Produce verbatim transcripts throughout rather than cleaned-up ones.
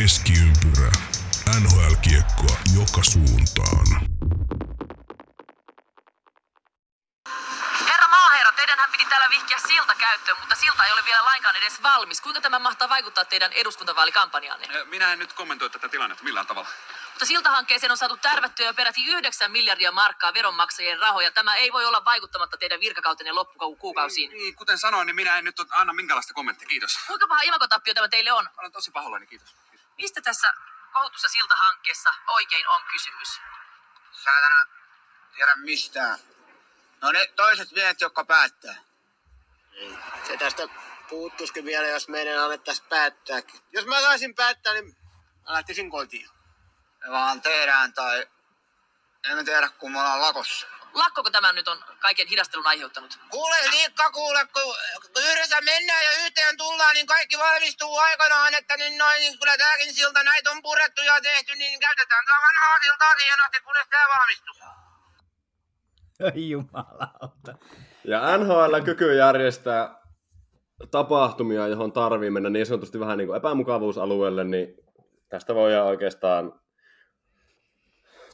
Keskiympyrä. N H L-kiekkoa joka suuntaan. Herra maaherra, teidänhän piti täällä vihkiä silta käyttöön, mutta silta ei ole vielä lainkaan edes valmis. Kuinka tämä mahtaa vaikuttaa teidän eduskuntavaalikampanjaanne? Minä en nyt kommentoi tätä tilannetta millään tavalla. Mutta siltahankkeeseen on saatu tärvättyä peräti yhdeksän miljardia markkaa veronmaksajien rahoja. Tämä ei voi olla vaikuttamatta teidän virkakautenne loppukuukausiin. Niin, niin, kuten sanoin, niin minä en nyt anna minkäänlaista kommenttia. Kiitos. Kuinka paha imagotappio tämä teille on? Olen tosi pahoillani, kiitos. kiitos. Mistä tässä kohutussa siltahankkeessa oikein on kysymys? Saatana, tiedä mistään. No ne toiset miehet, jotka päättää. Se tästä puuttuisikin vielä, jos meidän alettaisiin päättääkin. Jos mä saisin päättää, niin mä lähtisin kotiin. Me vaan tehdään tai emme tehdä, kun me ollaan lakossa. Lakkoko tämä nyt on kaiken hidastelun aiheuttanut? Kuule Riikka, kuule, kun yhdessä mennään ja yhteen tullaan, niin kaikki valmistuu aikanaan, että niin noin, niin kyllä tääkin silta näitä on purettu ja tehty, niin käytetään tämä vanhaa siltaa hienosti, kunnes tämä valmistuu. Jumalauta. Ja N H L kyky järjestää tapahtumia, johon tarvii mennä niin sanotusti vähän niin kuin epämukavuusalueelle, niin tästä voidaan oikeastaan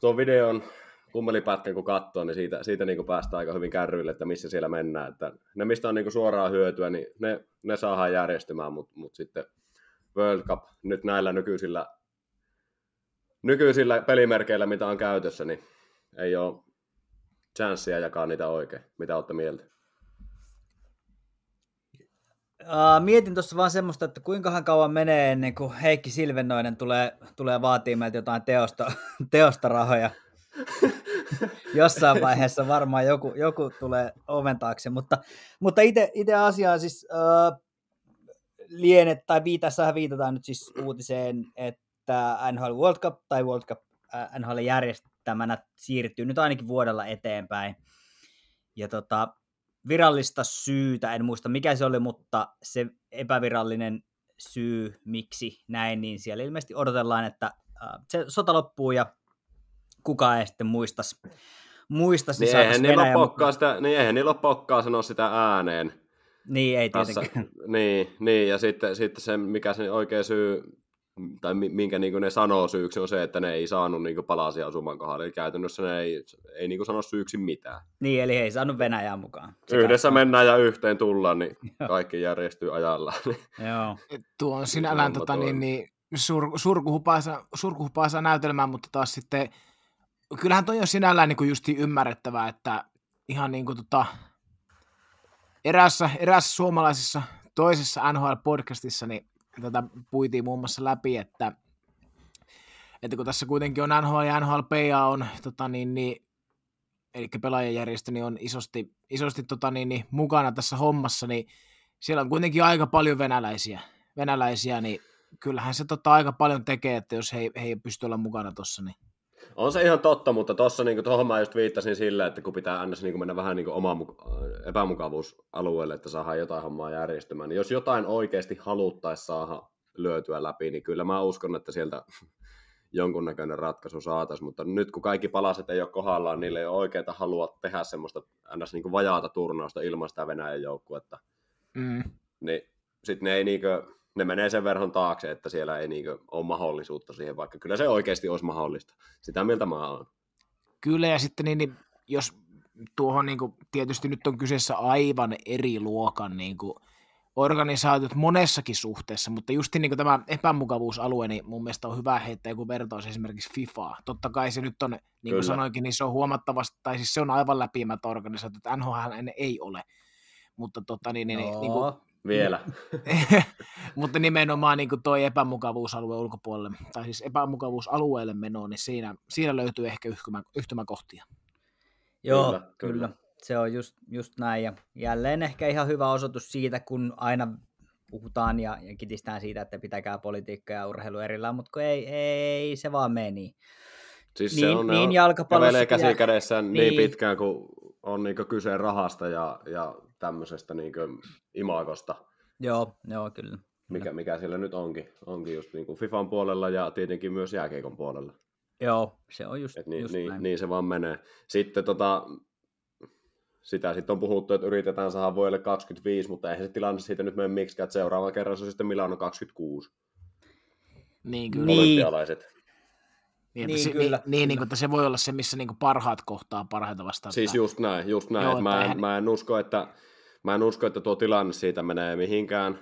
tuon videon kummelipätkän kun katsoo, niin siitä, siitä niin kuin päästään aika hyvin kärryille, että missä siellä mennään. Että ne, mistä on niin kuin suoraan hyötyä, niin ne, ne saadaan järjestymään, mutta mut sitten World Cup nyt näillä nykyisillä, nykyisillä pelimerkeillä, mitä on käytössä, niin ei ole chanssia jakaa niitä oikein. Mitä olette mieltä? Uh, mietin tuossa vaan semmoista, että kuinkahan kauan menee ennen kuin Heikki Silvennoinen tulee, tulee vaatii meiltä jotain teosta, teosta rahoja. Jossain vaiheessa varmaan joku, joku tulee oven taakse, mutta, mutta itse asiaan siis uh, lienet, tai tässä viitataan nyt siis uutiseen, että N H L World Cup tai World Cup uh, N H L järjestämänä siirtyy nyt ainakin vuodella eteenpäin. Ja tota... virallista syytä, en muista mikä se oli, mutta se epävirallinen syy, miksi näin, niin siellä ilmeisesti odotellaan, että se sota loppuu ja kukaan ei sitten muistas, muistas niin eihän Venäjä. Pokkaa sitä, niin eihän niillä ole pokkaa sanoa sitä ääneen. Niin, ei tietenkään. Tässä, niin, niin, ja sitten, sitten se, mikä se oikea syy, tai minkä niin ne sanoo syyksi, on se, että ne ei saanut niin palasia osumaan kohdalle. Eli käytännössä ne ei, ei niin sano syyksi mitään. Niin, eli he ei saanut Venäjää mukaan. Se Yhdessä on... mennään ja yhteen tullaan, niin joo, kaikki järjestyy ajallaan. Joo. Tuo on sinällään tota, niin, niin, sur, surkuhupaisa, surkuhupaisa näytelmää, mutta taas sitten, kyllähän toi on sinällään niin justiin ymmärrettävää, että ihan niin kuin tota, eräässä, eräässä suomalaisessa toisessa N H L-podcastissa, niin tätä puitiin muun muassa läpi, että, että kun tässä kuitenkin on N H L ja N H L P A on, tota niin, niin, eli pelaajajärjestö niin on isosti, isosti tota niin, niin, mukana tässä hommassa, niin siellä on kuitenkin aika paljon venäläisiä, venäläisiä niin kyllähän se tota aika paljon tekee, että jos he, he ei pysty olla mukana tuossa. Niin. On se ihan totta, mutta tuossa niin tuohon mä just viittasin sillä, että kun pitää ns. Niin mennä vähän niin omaan muka- epämukavuusalueelle, että saadaan jotain hommaa järjestymään, niin jos jotain oikeasti haluttaisiin saada lyötyä läpi, niin kyllä mä uskon, että sieltä jonkunnäköinen ratkaisu saataisiin, mutta nyt kun kaikki palaset ei ole kohdallaan, niillä ei ole oikeaa halua tehdä semmoista ns. Niin vajaata turnausta ilman sitä Venäjän joukkuetta, mm. niin sitten ne ei niin kuin, ne menee sen verhon taakse, että siellä ei niin ole mahdollisuutta siihen, vaikka kyllä se oikeasti olisi mahdollista. Sitä mieltä mä olen. Kyllä, ja sitten niin, niin, jos tuohon niin kuin, tietysti nyt on kyseessä aivan eri luokan niin kuin, organisaatiot monessakin suhteessa, mutta just niin kuin tämä epämukavuusalue, niin mun mielestä on hyvä heittää joku vertaus esimerkiksi FIFAa. Totta kai se nyt on, niin kuin kyllä sanoinkin, niin se on huomattavasti, tai siis se on aivan läpimättä organisaatio, että N H L ei ole, mutta tota niin, niin, no. niin kuin, vielä. Mutta nimenomaan niin kuin toi epämukavuusalue ulkopuolelle, tai siis epämukavuusalueelle menoon, niin siinä, siinä löytyy ehkä yhtymä, yhtymäkohtia. Joo, kyllä, kyllä. kyllä. Se on just, just näin. Ja jälleen ehkä ihan hyvä osoitus siitä, kun aina puhutaan ja, ja kitistään siitä, että pitäkää politiikka ja urheilu erillään, mutta kun ei, ei se vaan meni. Siis niin, se on, niin jalkapallossa kävelee käsi kädessä niin, niin pitkään, kun on niin kuin kyse rahasta ja... ja... tämmöisestä niin kuin imagosta. Joo, joo, kyllä. Mikä, mikä siellä nyt onkin, onkin just niin kuin FIFAn puolella ja tietenkin myös jääkeikon puolella. Joo, se on just, niin, just niin, näin. Niin se vaan menee. Sitten tota, sitä sitten on puhuttu, että yritetään saada vuodelle kaksikymmentäviisi, mutta eihän se tilanne siitä nyt mene miksikään, että seuraavan kerran se on sitten Milano kaksikymmentäkuusi. niin kyllä. Olympialaiset. Niin, niin, se, kyllä. Niin, kyllä. Niin kuin, että se voi olla se, missä niin kuin parhaat kohtaa parhaita vastaan. Siis just näin, just näin. Joo, mä, en, mä, en usko, että, mä en usko, että tuo tilanne siitä menee mihinkään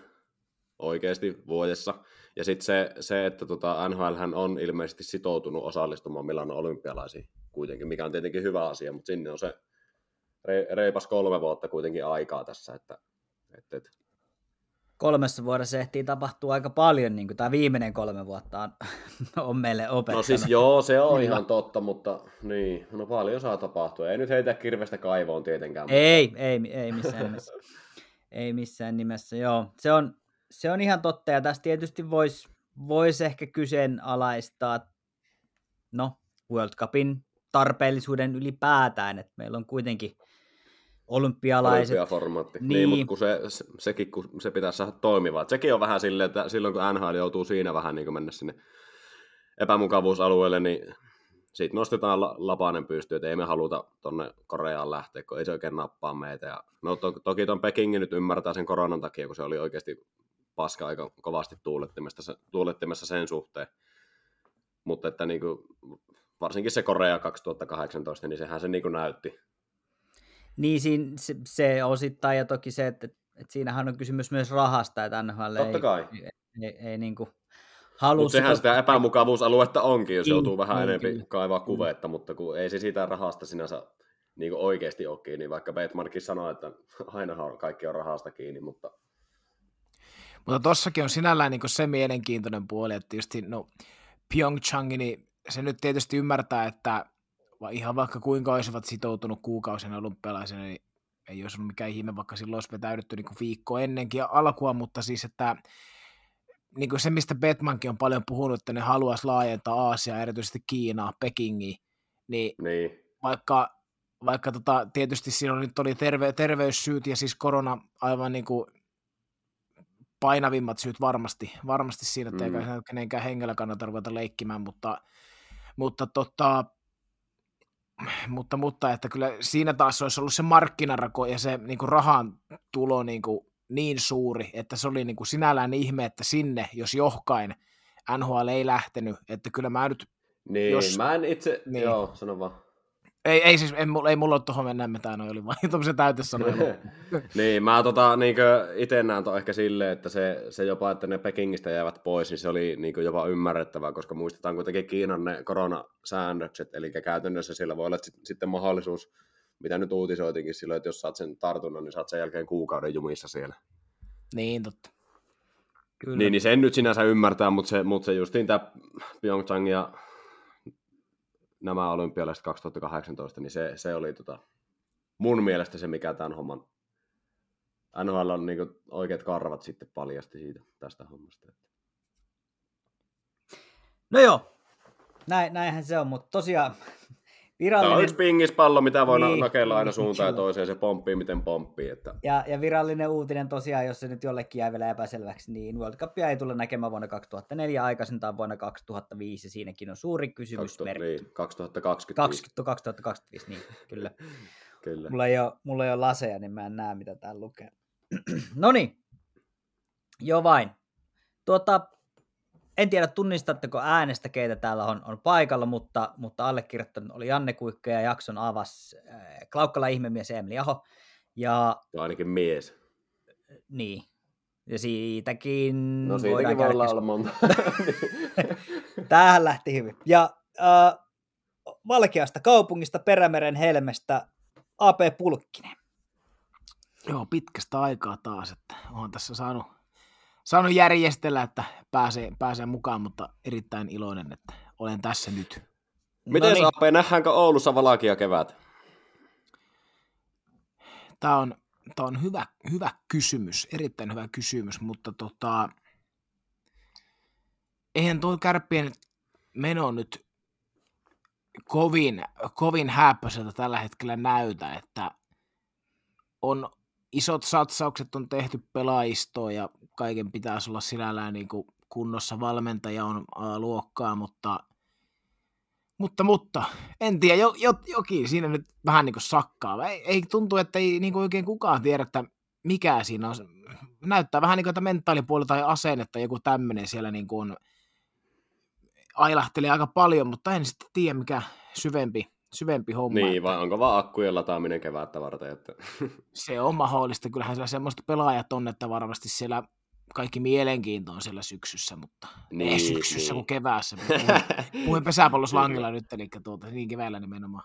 oikeasti vuodessa. Ja sitten se, se, että tota N H L on ilmeisesti sitoutunut osallistumaan Milanon olympialaisiin kuitenkin, mikä on tietenkin hyvä asia, mutta sinne on se reipas kolme vuotta kuitenkin aikaa tässä. Että, et, et. Kolmessa vuodessa ehtii tapahtua aika paljon, niin kuin tämä viimeinen kolme vuotta on, on meille opettanut. No siis joo, se on ihan totta, mutta niin, no paljon saa tapahtua. Ei nyt heitä kirvestä kaivoon tietenkään. Ei, mutta... ei, ei missään nimessä. Ei missään nimessä, joo. Se on... Se on ihan totta, ja tässä tietysti voisi vois ehkä kyseenalaistaa no, World Cupin tarpeellisuuden ylipäätään, että meillä on kuitenkin olympialaiset. Olympiaformaatti, niin, niin mutta kun se, sekin kun se pitäisi saada toimivaa. Sekin on vähän silleen, että silloin kun N H L joutuu siinä vähän niin kuin mennä sinne epämukavuusalueelle, niin siitä nostetaan la- lapainen pystyyn, että ei me haluta tuonne Koreaan lähteä, kun ei se oikein nappaa meitä. Ja, no to- toki tuon Pekingin nyt ymmärtää sen koronan takia, kun se oli oikeasti... paska aika kovasti tuulettimessa sen suhteen, mutta että niin kuin, varsinkin se Korea kaksituhattakahdeksantoista, niin sehän se niin kuin näytti. Niin siinä, se, se osittain ja toki se, että, että siinähän on kysymys myös rahasta, että N H L ei, ei, ei, ei niin kuin halua... Mutta sehän sitä epämukavuusaluetta onkin, jos in, joutuu vähän on, enemmän kyllä. kaivaa kuvetta, mutta kun ei se siitä rahasta sinänsä niin kuin oikeasti ole kiinni, vaikka Beetmarkki sanoi, että aina kaikki on rahasta kiinni, mutta... Mutta tossakin on sinällään niin se mielenkiintoinen puoli, että tietysti no, Pyeongchang, niin se nyt tietysti ymmärtää, että ihan vaikka kuinka olisivat sitoutunut kuukausina olympialaisena, niin ei olisi ollut mikään ihme, vaikka silloin olisi vetäydytty niin viikko ennenkin alkua, mutta siis että niin se, mistä Bettmankin on paljon puhunut, että ne haluaisi laajentaa Aasiaa, erityisesti Kiinaa, Pekingiä, niin, niin. vaikka, vaikka tota, tietysti siinä nyt oli terve, terveyssyyt ja siis korona aivan niin kuin painavimmat syyt varmasti, varmasti siinä, että mm. eikä kenenkään hengellä kannata ruveta leikkimään, mutta, mutta, tota, mutta, mutta että kyllä siinä taas olisi ollut se markkinarako ja se niin kuin rahan tulo niin, kuin, niin suuri, että se oli niin kuin sinällään ihme, että sinne, jos johkain, N H L ei lähtenyt, että kyllä mä nyt... Niin, jos, mä en itse... Niin, joo, sano vaan. Ei, ei siis, ei, ei mulla ole tuohon mennä mitään, noin oli vaan tuollaisen täytesanoja. Niin, mä tota, niin itse näen tuon ehkä silleen, että se, se jopa, että ne Pekingistä jäävät pois, niin se oli niin jopa ymmärrettävää, koska muistetaan kuitenkin Kiinan ne koronasäännökset, eli käytännössä siellä voi olla sitten mahdollisuus, mitä nyt uutisoitinkin silloin, että jos saat sen tartunnan, niin saat sen jälkeen kuukauden jumissa siellä. Niin, totta. Kyllä. Niin, niin sen nyt sinänsä ymmärtää, mutta se, mut se justiin tämä Pyeongchang ja nämä olympialaiset kaksituhattakahdeksantoista, niin se, se oli tota, mun mielestä se, mikä tämän homman N H L on niin kuin oikeat karvat sitten paljasti siitä tästä hommasta. No joo, Näin, näinhän se on, mutta tosiaan virallinen... Tämä on yksi pingispallo, mitä voi niin, nakella aina suuntaan ja toiseen, se pomppii miten pomppii. Että... Ja, ja virallinen uutinen tosiaan, jos se nyt jollekin jäi vielä epäselväksi, niin World Cupia ei tulla näkemään vuonna kaksituhattaneljä, aikaisintaan vuonna kaksituhattaviisi, ja siinäkin on suuri kysymysmerkki. kaksituhattakaksikymmentäviisi niin, kyllä. Kyllä. Mulla ei ole, mulla ei ole laseja, niin mä en näe, mitä täällä lukee. Noniin, jo vain. Tuota... En tiedä, tunnistatteko äänestä, keitä täällä on, on paikalla, mutta, mutta allekirjoittanut oli Janne Kuikka ja jakson avasi äh, Klaukkala ihmemies Emeli Aho. Ja ainakin mies. Niin. Ja siitäkin... No siitäkin voi olla monta. Tämähän lähti hyvin. Ja äh, Valkeasta kaupungista, Perämeren helmestä, A P Pulkkinen. Joo, pitkästä aikaa taas, että olen tässä saanut... Saanut järjestellä, että pääsee, pääsee mukaan, mutta erittäin iloinen, että olen tässä nyt. Miten no niin. A P, nähdäänkö Oulussa Valakia kevät? Tämä on, tämä on hyvä, hyvä kysymys, erittäin hyvä kysymys, mutta tota, eihän tuo Kärppien meno nyt kovin, kovin hääppöseltä tällä hetkellä näytä, että on... Isot satsaukset on tehty pelaajistoon ja kaiken pitäisi olla sinällään niin kuin kunnossa, valmentaja on luokkaa, mutta, mutta, mutta en tiedä, jo, jo, jokin siinä nyt vähän niin kuin sakkaa. Ei, ei tuntuu, että ei niin kuin oikein kukaan tiedä, että mikä siinä on. Näyttää vähän niin kuin, että mentaalipuolelta tai asennetta joku tämmöinen siellä niin kuin on ailahtelee aika paljon, mutta en sitten tiedä, mikä syvempi, syvempi homma. Niin, että... vai onko vaan akkujen lataaminen kevättä varten? Että... Se on mahdollista. Kyllähän siellä semmoista pelaajat on, että varmasti siellä kaikki mielenkiinto on siellä syksyssä, mutta niin, ei syksyssä niin. Kuin keväässä. Puhuin pesäpalloslangilla nyt, eli tuota, niin keväällä nimenomaan.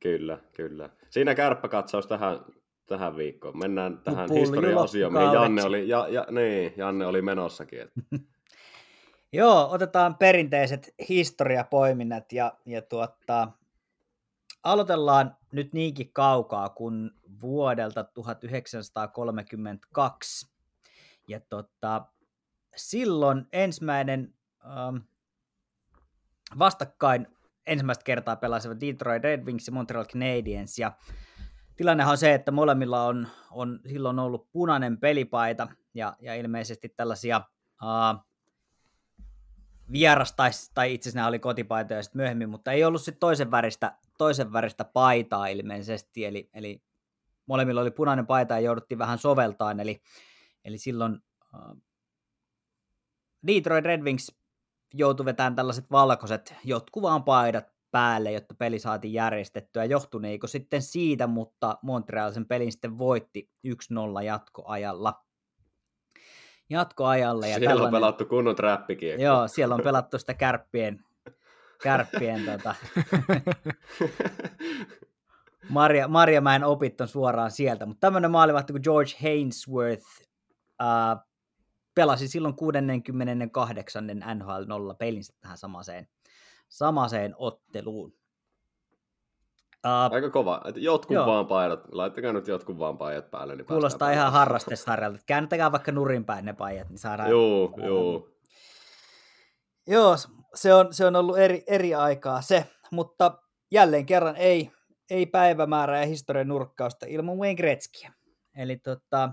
Kyllä, kyllä. Siinä kärppäkatsaus tähän, tähän viikkoon. Mennään tähän historiaosioon, mihin Janne oli, ja, ja, niin, Janne oli menossakin. Että. Joo, otetaan perinteiset historiapoiminnat ja, ja tuottaa... Aloitellaan nyt niinkin kaukaa kuin vuodelta tuhatyhdeksänsataakolmekymmentäkaksi. Ja tota, silloin ensimmäinen ähm, vastakkain ensimmäistä kertaa pelasivat Detroit Red Wings ja Montreal Canadiens. Ja tilannehan on se, että molemmilla on, on silloin ollut punainen pelipaita ja, ja ilmeisesti tällaisia... Äh, vieras, tai, tai itse asiassa nämä oli kotipaitoja sitten myöhemmin, mutta ei ollut sitten toisen väristä, toisen väristä paitaa ilmeisesti, eli, eli molemmilla oli punainen paita ja jouduttiin vähän soveltaan, eli, eli silloin uh, Detroit Red Wings joutui vetämään tällaiset valkoiset jotkuvaan paidat päälle, jotta peli saatiin järjestettyä, johtuneiko sitten siitä, mutta Montreal sen pelin sitten voitti yksi nolla jatkoajalla. Jatkoajalle. Ja siellä tällainen... on pelattu kunnon trappikiekko. Joo, siellä on pelattu sitä kärppien, kärppien tota... Marja, Marjamäen opit on suoraan sieltä, mutta tämmöinen maalivahti kuin George Hainsworth äh, pelasi silloin kuusikymmentäkahdeksan N H L nolla pelinsä tähän samaseen, samaseen otteluun. Uh, Aika kova. Jotkut joo. Vaan paidat. Laittakaa nyt jotkut vaan paidat päälle. Niin kuulostaa ihan harrastesarjalta. Kääntäkää vaikka nurinpäin ne paidat, niin saadaan... Joo, uh, joo. Joo, se on, se on ollut eri, eri aikaa se. Mutta jälleen kerran ei, ei päivämäärää ja historian nurkkausta ilman Wayne Gretzkyä. Eli tota,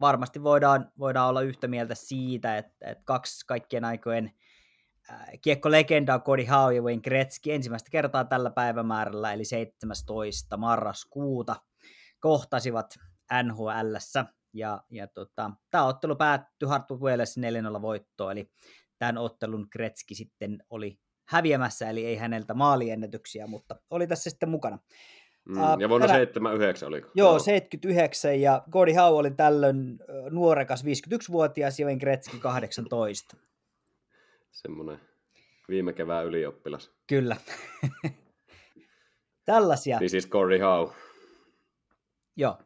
varmasti voidaan, voidaan olla yhtä mieltä siitä, että, että kaksi kaikkien aikojen... Kiekkolegenda on Gordie Howe ja Wayne Gretzky ensimmäistä kertaa tällä päivämäärällä, eli seitsemästoista marraskuuta, kohtasivat N H L:ssä. Ja, ja tota, tämä ottelu päättyi Hartford Whalesin neljä nolla voittoon, eli tämän ottelun Gretzky sitten oli häviämässä, eli ei häneltä maaliennätyksiä, mutta oli tässä sitten mukana. Mm, ja vuonna Tänä... seitsemänkymmentäyhdeksän oliko? Joo, seitsemänkymmentäyhdeksän, ja Gordie Howe oli tällöin nuorekas viisikymmentäyksivuotias ja Wayne Gretzky kahdeksantoista. Semmoinen viime kevään ylioppilas. Kyllä. Tällaisia. This is Gordie Howe. Joo.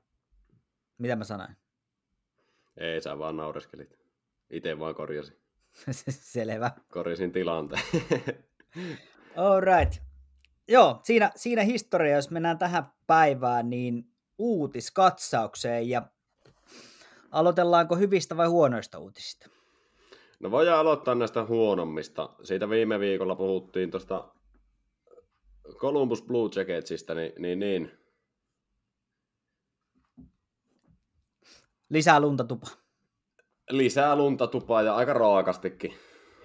Mitä mä sanoin? Ei, sä vaan naureskelit. Itse vaan korjasin. Selvä. Korjasin tilanteen. All right. Joo, siinä, siinä historia, jos mennään tähän päivään, niin uutiskatsaukseen. Ja aloitellaanko hyvistä vai huonoista uutisista? No voidaan aloittaa näistä huonommista. Siitä viime viikolla puhuttiin tuosta Columbus Blue Jacketsista, niin, niin, niin. Lisää luntatupaa. Lisää luntatupaa ja aika raakastikin.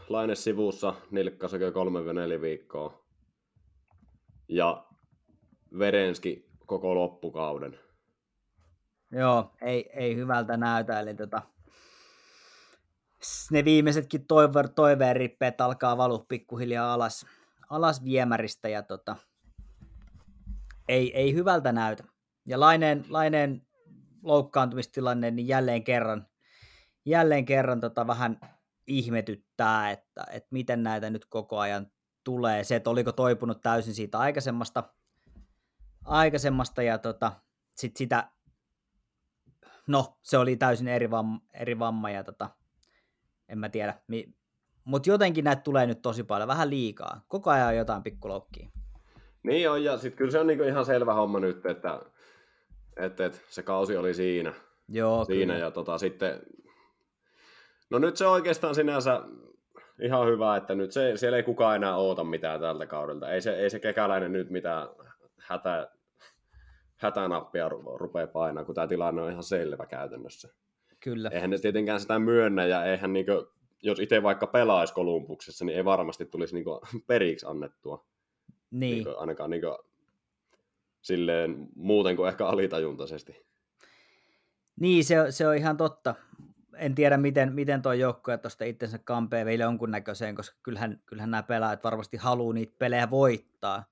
Lainen sivussa nilkkasakö kolme neljä viikkoa. Ja Verenski koko loppukauden. Joo, ei, ei hyvältä näytä, eli tota... Ne viimeisetkin toive- toiveen rippeet alkaa valua pikkuhiljaa alas, alas viemäristä ja tota, ei, ei hyvältä näytä. Ja Laineen, laineen loukkaantumistilanne niin jälleen kerran, jälleen kerran tota vähän ihmetyttää, että, että miten näitä nyt koko ajan tulee. Se, että oliko toipunut täysin siitä aikaisemmasta, aikaisemmasta ja tota, sit sitä, no se oli täysin eri vamma, eri vamma ja tota, en mä tiedä, mutta jotenkin näitä tulee nyt tosi paljon, vähän liikaa. Koko ajan on jotain pikkulaukkiä. Niin on, ja sitten kyllä se on niinku ihan selvä homma nyt, että et, et, se kausi oli siinä. Joo, siinä kyllä. Ja tota, sitten, no nyt se on oikeastaan sinänsä ihan hyvä, että nyt se, siellä ei kukaan enää oota mitään tältä kaudelta. Ei se, ei se kekäläinen nyt mitään hätä, hätänappia rupeaa painaa, kun tämä tilanne on ihan selvä käytännössä. Kyllä. Eihän ne tietenkään sitä myönnä, ja eihän niinku, jos itse vaikka pelaisi Kolumbuksessa, niin ei varmasti tulisi niinku periksi annettua. Niin. Niinku, ainakaan niinku, silleen muuten kuin ehkä alitajuntaisesti. Niin, se, se on ihan totta. en tiedä, miten, miten tuo joukkue tuosta itsensä kampee vielä jonkunnäköiseen, koska kyllähän, kyllähän nämä pelaajat varmasti haluaa niitä pelejä voittaa.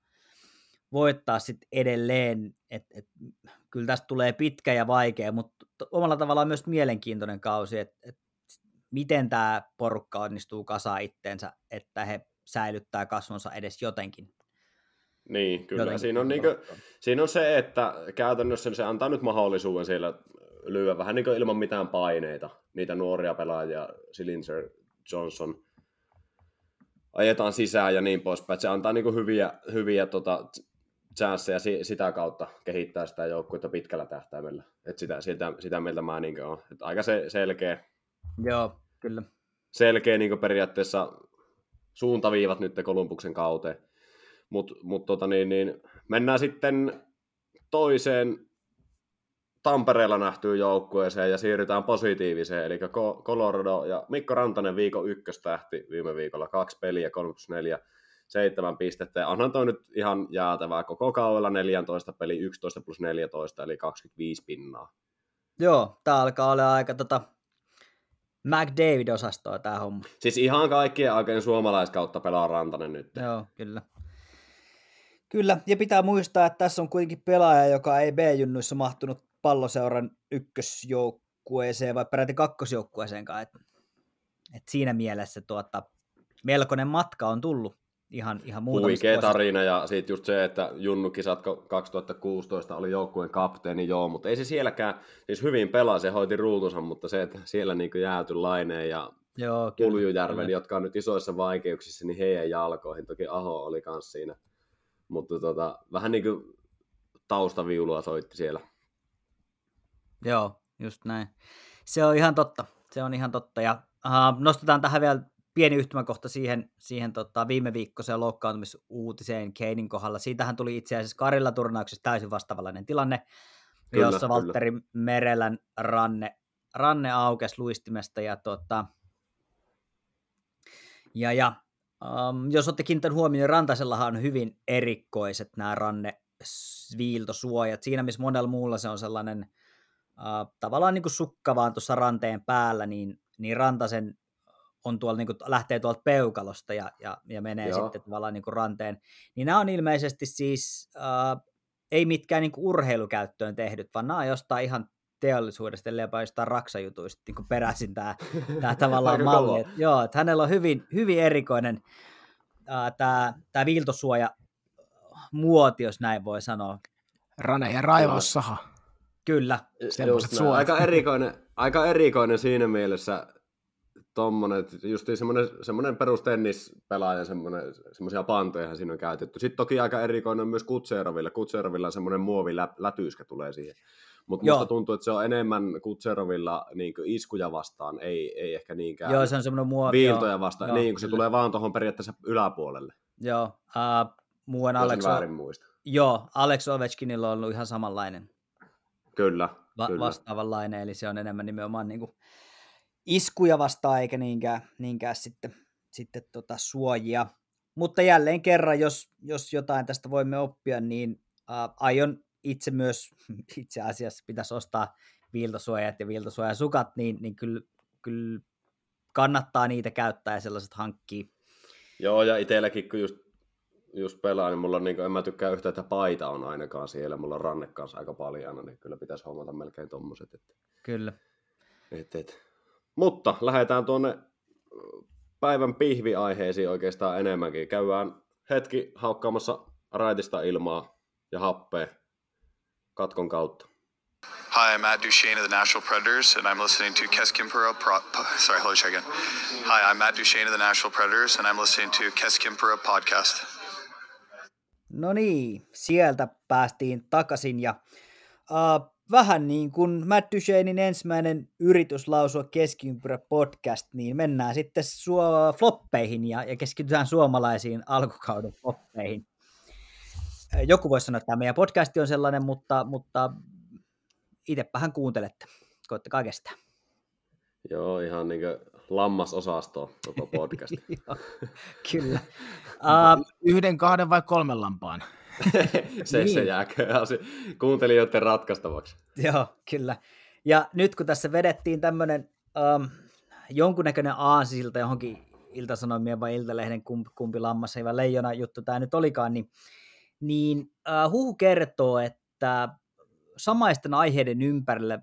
Voittaa sitten edelleen. Et, et, kyllä tästä tulee pitkä ja vaikea, mutta omalla tavallaan myös mielenkiintoinen kausi, että et, miten tämä porukka onnistuu kasaan itteensä, että he säilyttää kasvonsa edes jotenkin. Niin, kyllä. Jotenkin siinä, on niinku, siinä on se, että käytännössä se antaa nyt mahdollisuuden siellä lyödä vähän niin ilman mitään paineita niitä nuoria pelaajia, Sillinger, Johnson, ajetaan sisään ja niin poispäin. Se antaa niin hyviä, hyviä tota, chansseja sitä kautta kehittää sitä joukkuetta pitkällä tähtäimellä. Et sitä, sitä, sitä mieltä mä niin olen. Et aika se, selkeä. Joo, kyllä. Selkeä niin periaatteessa suuntaviivat nyt Kolumbuksen kauteen. Mutta mut, tota, niin, niin, mennään sitten toiseen Tampereella nähtyyn joukkueeseen ja siirrytään positiiviseen, eli Colorado ja Mikko Rantanen viikon ykköstähti viime viikolla, kaksi peliä, kolmekymmentäneljä, seitsemän pistettä, ja onhan toi nyt ihan jäätävää koko kaudella, neljätoista peli, yksitoista plus neljätoista, eli kaksikymmentäviisi pinnaa. Joo, tää alkaa olla aika tota McDavid-osastoa tää homma. Siis ihan kaikkien aikojen suomalaiskautta pelaa Rantanen nyt. Joo, kyllä. Kyllä, ja pitää muistaa, että tässä on kuitenkin pelaaja, joka ei B-junnuissa mahtunut palloseuran ykkösjoukkueeseen vai peräti kakkosjoukkueeseenkaan. Et, et siinä mielessä tuota, melkoinen matka on tullut ihan, ihan muutamista vuosista. Huikea tarina ja sitten just se, että junnukisat kaksituhattakuusitoista oli joukkueen kapteeni, joo, mutta ei se sielläkään, siis hyvin pelaa, se hoiti ruutunsa, mutta se, että siellä niinku jääty Lainen ja joo, kyllä, Puljujärven, kyllä, jotka on nyt isoissa vaikeuksissa, niin heidän jalkoihin, toki Aho oli kans siinä, mutta tota, vähän niin kuin taustaviulua soitti siellä. Joo, just näin. Se on ihan totta. Se on ihan totta. Ja uh, nostetaan tähän vielä pieni yhtymäkohta siihen, siihen tota, viime viikkoiseen loukkaantumisuutiseen Keinin kohdalla. Siitähän tuli itse asiassa Karilla turnauksessa täysin vastavallinen tilanne, kyllä, jossa Valtteri kyllä. Merelän ranne, ranne aukesi luistimesta. Ja, tota, ja, ja um, jos olette kiinnittäneet huomioon, Rantasellahan on hyvin erikoiset nämä rannesviiltosuojat. Siinä, missä monella muulla se on sellainen Uh, tavallaan niin kuin sukka vaan tuossa ranteen päällä, niin, niin Rantasen on tuolla, niin kuin, lähtee tuolta peukalosta ja, ja, ja menee Joo. sitten tavallaan niin kuin ranteen. Niin nämä on ilmeisesti siis, uh, ei mitkään niin kuin urheilukäyttöön tehdyt, vaan nämä on jostain ihan teollisuudesta, eli jopa jostain raksajutuista niin kuin peräisin tämä, tämä tavallaan malli. Et, joo, että hänellä on hyvin, hyvin erikoinen uh, tämä, tämä viiltosuoja muoti, jos näin voi sanoa. Rane ja raivaussaha. Kyllä. Aika erikoinen, aika erikoinen siinä mielessä tommonen, justiin semmoinen, semmoinen perustennispelaaja, semmoisia pantoja siinä on käytetty. Sitten toki aika erikoinen myös Kutserovilla. Kutserovilla semmoinen muovilätyyskä tulee siihen. Mutta musta tuntuu, että se on enemmän Kutserovilla niin iskuja vastaan, ei, ei ehkä niinkään joo, se on semmoinen muovi, viiltoja joo, vastaan, joo, niin kuin se tulee vaan tuohon periaatteessa yläpuolelle. Joo, uh, muun Alex... Joo, Alex Ovechkinilla on ollut ihan samanlainen. Kyllä, Va- kyllä. Vastaavanlainen, eli se on enemmän nimenomaan niin kuin iskuja vastaan, eikä niinkään, niinkään sitten, sitten tota suojia. Mutta jälleen kerran, jos, jos jotain tästä voimme oppia, niin äh, aion itse myös, itse asiassa pitäisi ostaa viiltosuojat ja viiltosuojasukat, niin, niin kyllä, kyllä kannattaa niitä käyttää ja sellaiset hankkia. Joo, ja itselläkin kun just, Just pelaa, niin mulla on, niin kuin, en mä tykkää yhtään, että paita on ainakaan siellä, mulla on ranne kanssa aika paljon aina, niin kyllä pitäisi hommata melkein tommoset. Että, kyllä. Et, et. Mutta lähdetään tuonne päivän pihviaiheisiin oikeastaan enemmänkin. Käydään hetki haukkaamassa raitista ilmaa ja happea katkon kautta. Hi, I'm Matt Duchene of the Nashville Predators, and I'm listening to Keskiympyrä. Pro- Sorry, hello, check in. Hi, I'm Matt Duchene of the Nashville Predators, and I'm listening to Keskiympyrä podcast. No niin, sieltä päästiin takaisin ja uh, vähän niin kuin Matt Duchenin ensimmäinen yritys lausua Keskiympyrä podcast, niin mennään sitten suo- floppeihin ja, ja keskitytään suomalaisiin alkukauden floppeihin. Joku voisi sanoa, että meidän podcasti on sellainen, mutta, mutta itsepähän kuuntelette, koittakaa kestää. Joo, ihan niin kuin lammasosastoa koko podcast. Joo, kyllä. Uh, Yhden, kahden vai kolmen lampaan? se, niin. se jääkö kuuntelijoiden ratkaistavaksi. Joo, kyllä. Ja nyt kun tässä vedettiin tämmöinen um, jonkunnäköinen aasinsilta johonkin Ilta-Sanomien vai Iltalehden kumpi, kumpi lammas, ei vaan leijona juttu tämä nyt olikaan, niin, niin uh, huhu kertoo, että samaisten aiheiden ympärillä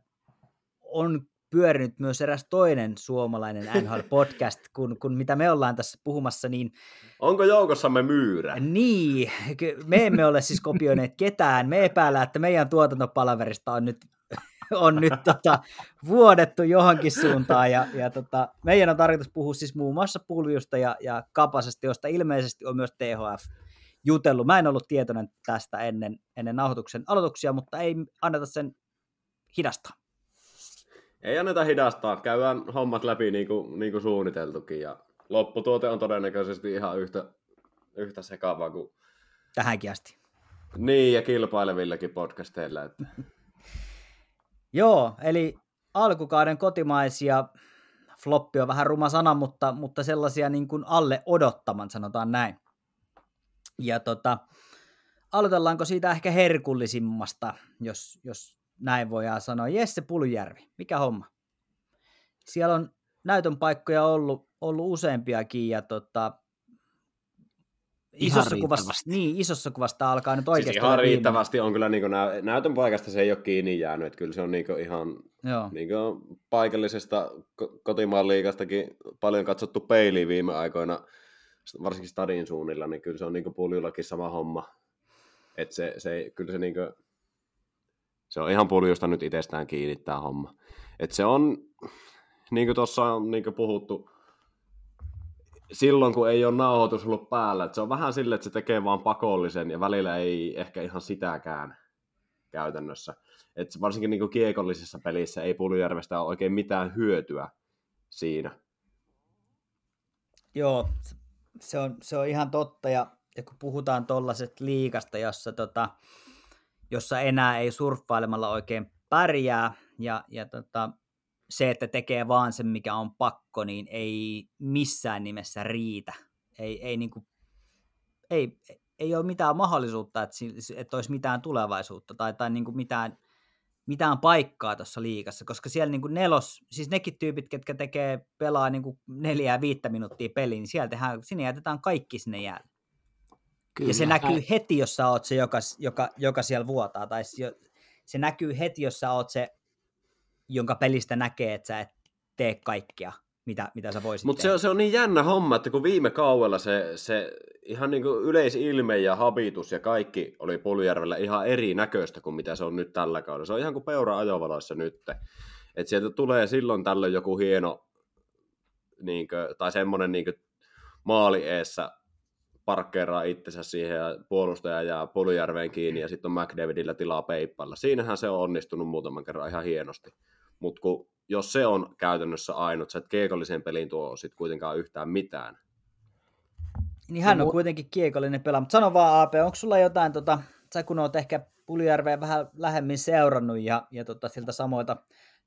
on pyörinyt myös eräs toinen suomalainen N H L-podcast, kun, kun mitä me ollaan tässä puhumassa. Niin... Onko joukossamme myyrä? Niin, me emme ole siis kopioineet ketään. Me epäillään, että meidän tuotantopalaverista on nyt, on nyt tota, vuodettu johonkin suuntaan. Ja, ja tota, meidän on tarkoitus puhua siis muun muassa Puljusta ja, ja Kapasesta, josta ilmeisesti on myös T H F jutellut. Mä en ollut tietoinen tästä ennen, ennen nauhoituksen aloituksia, mutta ei anneta sen hidastaa. Ei anneta hidastaa, käydään hommat läpi niin kuin, niin kuin suunniteltukin, ja lopputuote on todennäköisesti ihan yhtä, yhtä sekavaa kuin... Tähänkin asti. Niin, ja kilpailevillakin podcasteilla. Että... Joo, eli alkukauden kotimaisia, floppi on vähän ruma sana, mutta, mutta sellaisia niin kuin alle odottaman, sanotaan näin. Ja tota, aloitellaanko siitä ehkä herkullisimmasta, jos... jos näin voidaan sanoa. Jesse Puljujärvi, mikä homma? Siellä on näytön paikkoja ollut, ollut useampiakin, ja tota, isossa, kuvasta, niin, isossa kuvasta alkaa nyt oikeasti. Siis ihan riittävästi on kyllä, niin kuin, näytön paikasta se ei ole kiinni jäänyt, että kyllä se on niin kuin, ihan niin kuin, paikallisesta kotimaan liigastakin paljon katsottu peiliin viime aikoina, varsinkin stadin suunnilla, niin kyllä se on niin kuin Puljullakin sama homma. Että se, se, kyllä se niin kuin, se on ihan Puljusta nyt itsestään kiinni tämä homma. Et se on, niin kuin tuossa on niin kuin puhuttu, silloin kun ei ole nauhoitus ollut päällä, se on vähän silleen, että se tekee vaan pakollisen ja välillä ei ehkä ihan sitäkään käytännössä. Et varsinkin niin kuin kiekollisessa pelissä ei Puljujärvestä ole oikein mitään hyötyä siinä. Joo, se on, se on ihan totta. Ja, ja kun puhutaan tuollaisesta liigasta, jossa... Tota... jossa enää ei surffailemalla oikein pärjää, ja, ja tota, se, että tekee vaan sen, mikä on pakko, niin ei missään nimessä riitä. Ei, ei, niin kuin, ei, ei ole mitään mahdollisuutta, että, että olisi mitään tulevaisuutta tai, tai niin kuin mitään, mitään paikkaa tuossa liigassa, koska siellä niin kuin nelos, siis nekin tyypit, ketkä tekee, pelaa niin kuin neljää viittä minuuttia peliin, niin siellä tehdään, sinne jätetään kaikki sinne jäälle. Kyllä. Ja se näkyy heti, jos sä oot se, joka, joka, joka siellä vuotaa, tai se näkyy heti, jos sä oot se, jonka pelistä näkee, että sä et tee kaikkea, mitä, mitä sä voisit Mut tehdä. Mutta se, se on niin jännä homma, että kun viime kaudella se, se ihan niin kuin yleisilme ja habitus ja kaikki oli Puljujärvellä ihan eri näköistä kuin mitä se on nyt tällä kaudella. Se on ihan kuin peura ajovaloissa nyt. Että sieltä tulee silloin tällöin joku hieno, niin kuin, tai semmoinen niin kuin maali eessä, parkkeeraa itsensä siihen ja puolustaja jää Puljujärveen kiinni ja sitten on McDavidillä tilaa peippailla. Siinähän se on onnistunut muutaman kerran ihan hienosti. Mutta jos se on käytännössä ainut, sä et kiekolliseen peliin tuo sitten kuitenkaan yhtään mitään. Niin hän on kuitenkin kiekollinen pelaaja. Mutta sano vaan, A P, onko sulla jotain, tota, sä kun oot ehkä Puljujärveä vähän lähemmin seurannut ja, ja tota, siltä samoilta,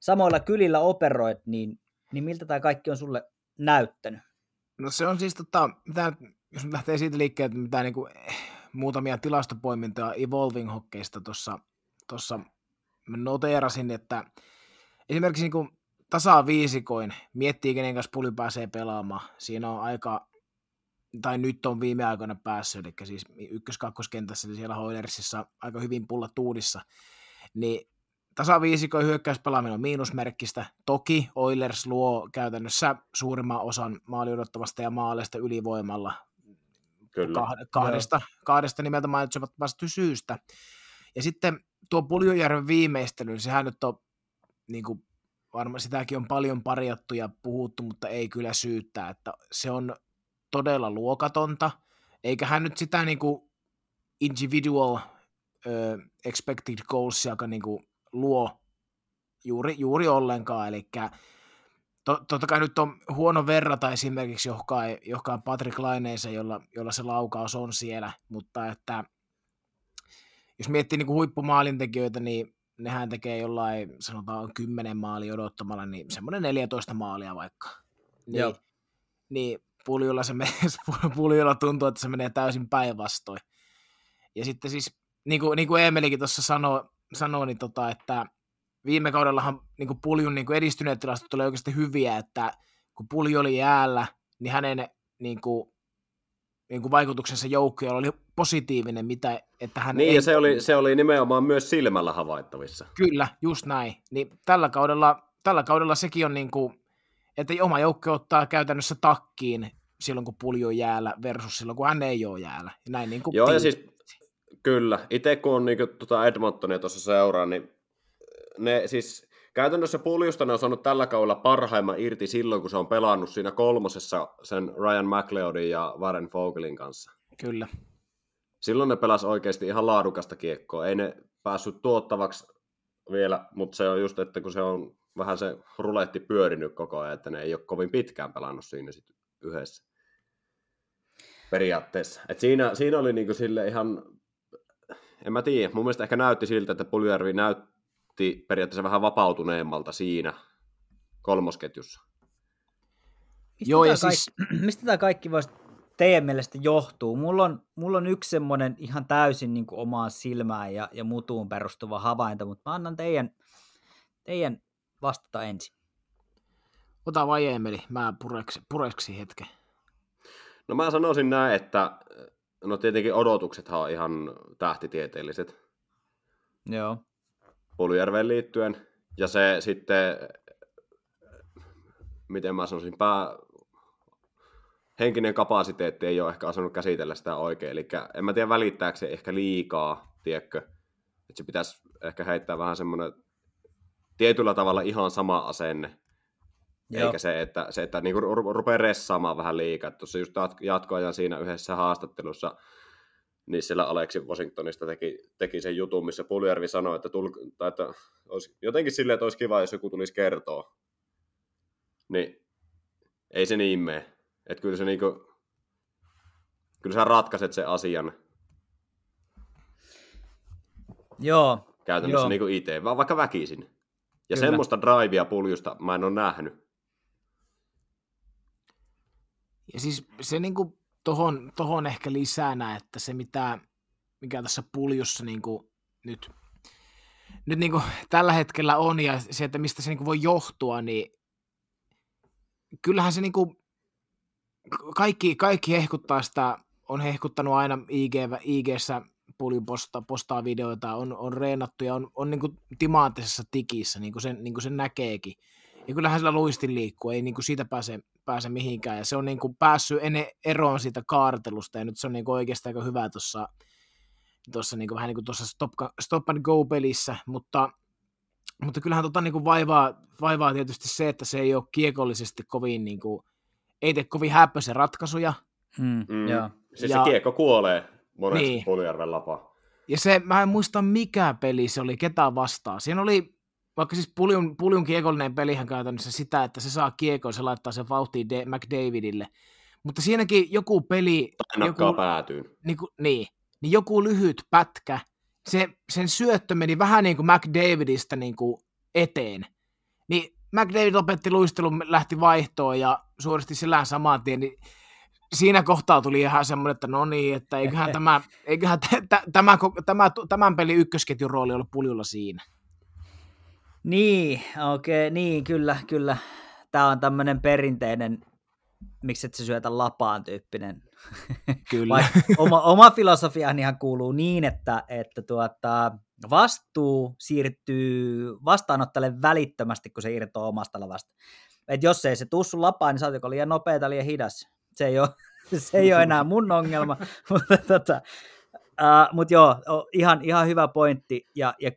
samoilla kylillä operoit, niin, niin miltä tämä kaikki on sulle näyttänyt? No se on siis tota... Tää... Jos nyt lähtee siitä liikkeelle, että mitä niin kuin muutamia tilastopoimintoja Evolving Hockeysta tuossa, tuossa noteerasin, että esimerkiksi niin kuin tasaviisikoin miettii, kenen kanssa Pulju pääsee pelaamaan. Siinä on aika, tai nyt on viime aikoina päässyt, eli siis ykkös-kakkoskentässä, eli siellä Hoilersissa aika hyvin pulla tuudissa, niin tasaviisikoin hyökkäyspelaaminen on miinusmerkkistä. Toki Oilers luo käytännössä suurimman osan maali odottavasta ja maaleista ylivoimalla. Kahdesta, kahdesta nimeltä mainitsemasta syystä. Ja sitten tuo Puljujärven viimeistely, sehän nyt on, niin kuin varmaan sitäkin on paljon parjattu ja puhuttu, mutta ei kyllä syyttää, että se on todella luokatonta, eikä hän nyt sitä niin kuin individual ö, expected goals, joka niin kuin luo juuri, juuri ollenkaan, eli totta kai nyt on huono verrata esimerkiksi johonkin, johonkin Patrick Laineeseen, jolla, jolla se laukaus on siellä, mutta että jos miettii niin kuin huippumaalintekijöitä, niin nehän tekee jollain, sanotaan kymmenen maalia odottamalla, niin semmoinen neljätoista maalia vaikka. Niin, Joo. niin Puljulla, se menee, Puljulla tuntuu, että se menee täysin päinvastoin. Ja sitten siis, niin kuin, niin kuin Eemelikin tuossa sanoi, sanoi niin tota, että viime kaudellahan niin kuin Puljun niin kuin edistyneet tilastot oli oikeasti hyviä, että kun Pulju oli jäällä, niin hänen niin kuin, niin kuin vaikutuksensa joukkueella oli positiivinen. Mitä, että hän niin, ei... ja se oli, se oli nimenomaan myös silmällä havaittavissa. Kyllä, just näin. Niin tällä, kaudella, tällä kaudella sekin on, niin kuin, että oma joukkue ottaa käytännössä takkiin silloin, kun Pulju on jäällä versus silloin, kun hän ei ole jäällä. Näin, niin kuin Joo, ja siis kyllä. Itse kun on niin kuin, tuota Edmontonia tuossa seuraa, niin ne siis... Käytännössä Puljusta ne on saanut tällä kaudella parhaimman irti silloin, kun se on pelannut siinä kolmosessa sen Ryan McLeodin ja Warren Vogelin kanssa. Kyllä. Silloin ne pelasi oikeasti ihan laadukasta kiekkoa. Ei ne päässyt tuottavaksi vielä, mutta se on just, että kun se on vähän se ruletti pyörinyt koko ajan, että ne ei ole kovin pitkään pelannut siinä sit yhdessä periaatteessa. Et siinä, siinä oli niinku sille ihan, en mä tiedä, mun mielestä ehkä näytti siltä, että Puljujärvi näytti periaatteessa vähän vapautuneemmalta siinä kolmosketjussa. Mistä, Joo, tämä, ja siis... kaikki, mistä tämä kaikki voisi teidän mielestä johtuu? Mulla on, mulla on yksi semmoinen ihan täysin niin kuin omaan silmään ja, ja mutuun perustuva havainto, mutta mä annan teidän, teidän vastata ensin. Ota vai Eemeli, mä pureksi, pureksi hetken. No mä sanoisin näin, että no tietenkin odotuksethan on ihan tähtitieteelliset. Joo. Puljujärveen liittyen, ja se sitten, miten mä sanoisin, pää, henkinen kapasiteetti ei ole ehkä osannut käsitellä sitä oikein, eli en mä tiedä välittääkö se ehkä liikaa, tiedätkö, että se pitäisi ehkä heittää vähän semmoinen tietyllä tavalla ihan sama asenne, Joo. eikä se, että, se, että niinku rupeaa ressaamaan vähän liikaa, tuossa just jatkoajan siinä yhdessä haastattelussa, niin siellä Aleksi Washingtonista teki, teki sen jutun, missä Puljujärvi sanoi, että, tulk, tai että olisi jotenkin silleen, että olisi kiva, jos joku tulisi kertoa. Niin ei se niin mene. Että kyllä, niinku, kyllä sä ratkaiset sen asian. Joo. Käytännössä joo. Niinku itse, vaan vaikka väkisin. Ja kyllä. Semmoista drivea Puljusta mä en ole nähnyt. Ja siis se niinku... Tohon, tohon ehkä lisänä, että se mitä, mikä tässä Puljussa niin kuin nyt, nyt niin kuin tällä hetkellä on ja se, että mistä se niin kuin voi johtua, niin kyllähän se niin kuin kaikki, kaikki hehkuttaa sitä, on hehkuttanut aina I G, I G:ssä Puljun posta, postaa videoita, on, on reenattu ja on, on niin kuin timaattisessa tikissä, niin kuin sen, niin kuin sen näkeekin. Ja kyllähän sillä luisti liikkuu, ei niin kuin siitä pääse, pääse mihinkään. Ja se on niin kuin päässyt eroon siitä kaartelusta, ja nyt se on niin kuin oikeastaan aika hyvä tuossa niin vähän niin kuin tuossa stop, stop and go-pelissä. Mutta, mutta kyllähän tota niin kuin vaivaa, vaivaa tietysti se, että se ei ole kiekollisesti kovin, niin kuin, ei tee kovin häppöisiä ratkaisuja. Mm, mm. Ja, siis ja, se kiekko kuolee monesti niin. Puljujärven lapaa. Ja se, mä en muista mikä peli se oli, ketä vastaan. Siinä oli... Vaikka siis Puljun, Puljun kiekollinen pelihän käytännössä sitä, että se saa kiekon, se laittaa sen vauhtiin De- McDavidille. Mutta siinäkin joku peli... Joku, niin, kuin, niin, niin joku lyhyt pätkä. Se, sen syöttö meni vähän niin kuin McDavidistä niin kuin eteen. Niin McDavid lopetti luistelun, lähti vaihtoon ja suoristi sillään saman tien. Niin siinä kohtaa tuli ihan semmoinen, että no niin, että eiköhän, tämä, eiköhän t- t- tämä, tämä, tämän pelin ykkösketjun rooli ollut Puljulla siinä. Niin, okei, okay, niin, kyllä, kyllä. Tämä on tämmöinen perinteinen, miksi et sä syötä lapaan tyyppinen. Kyllä. oma, oma filosofiaan ihan kuuluu niin, että, että tuota, vastuu siirtyy vastaanottajalle välittömästi, kun se irtoaa omasta lavasta. Et jos ei se tuu sun lapaan, niin sä oot joko liian nopea tai liian hidas. Se ei ole, se ei ole enää mun ongelma. Mutta tota, uh, mut joo, ihan, ihan hyvä pointti ja, ja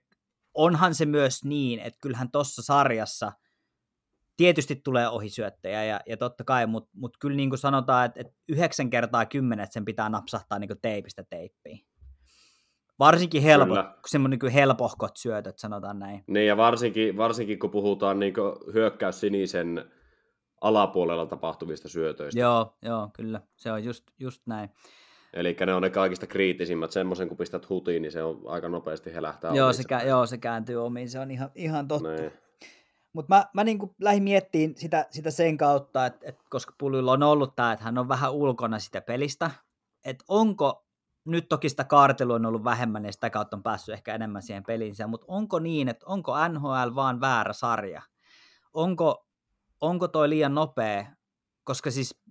onhan se myös niin, että kyllähän tuossa sarjassa tietysti tulee ohisyöttejä ja, ja totta kai, mutta mut kyllä niin kuin sanotaan, että, että yhdeksän kertaa kymmenen sen pitää napsahtaa niin kuin teipistä teippiin. Varsinkin helpo, semmoinen niin helpohkot syötöt, sanotaan näin. Niin ja varsinkin, varsinkin kun puhutaan niin kuin hyökkäys sinisen alapuolella tapahtuvista syötöistä. Joo, joo kyllä, se on just, just näin. Eli ne on ne kaikista kriittisimmät, semmoisen kun pistät hutiin, niin se on aika nopeasti helähtää. Joo, se, kä- joo se kääntyy omiin, se on ihan, ihan totta. Mutta mä, mä niinku lähdin miettimään sitä, sitä sen kautta, että et koska Puljulla on ollut tämä, että hän on vähän ulkona sitä pelistä, että onko nyt toki sitä kaartelua on ollut vähemmän ja sitä kautta on päässyt ehkä enemmän siihen pelinsä, mutta onko niin, että onko N H L vaan väärä sarja? Onko, onko toi liian nopea? Koska siis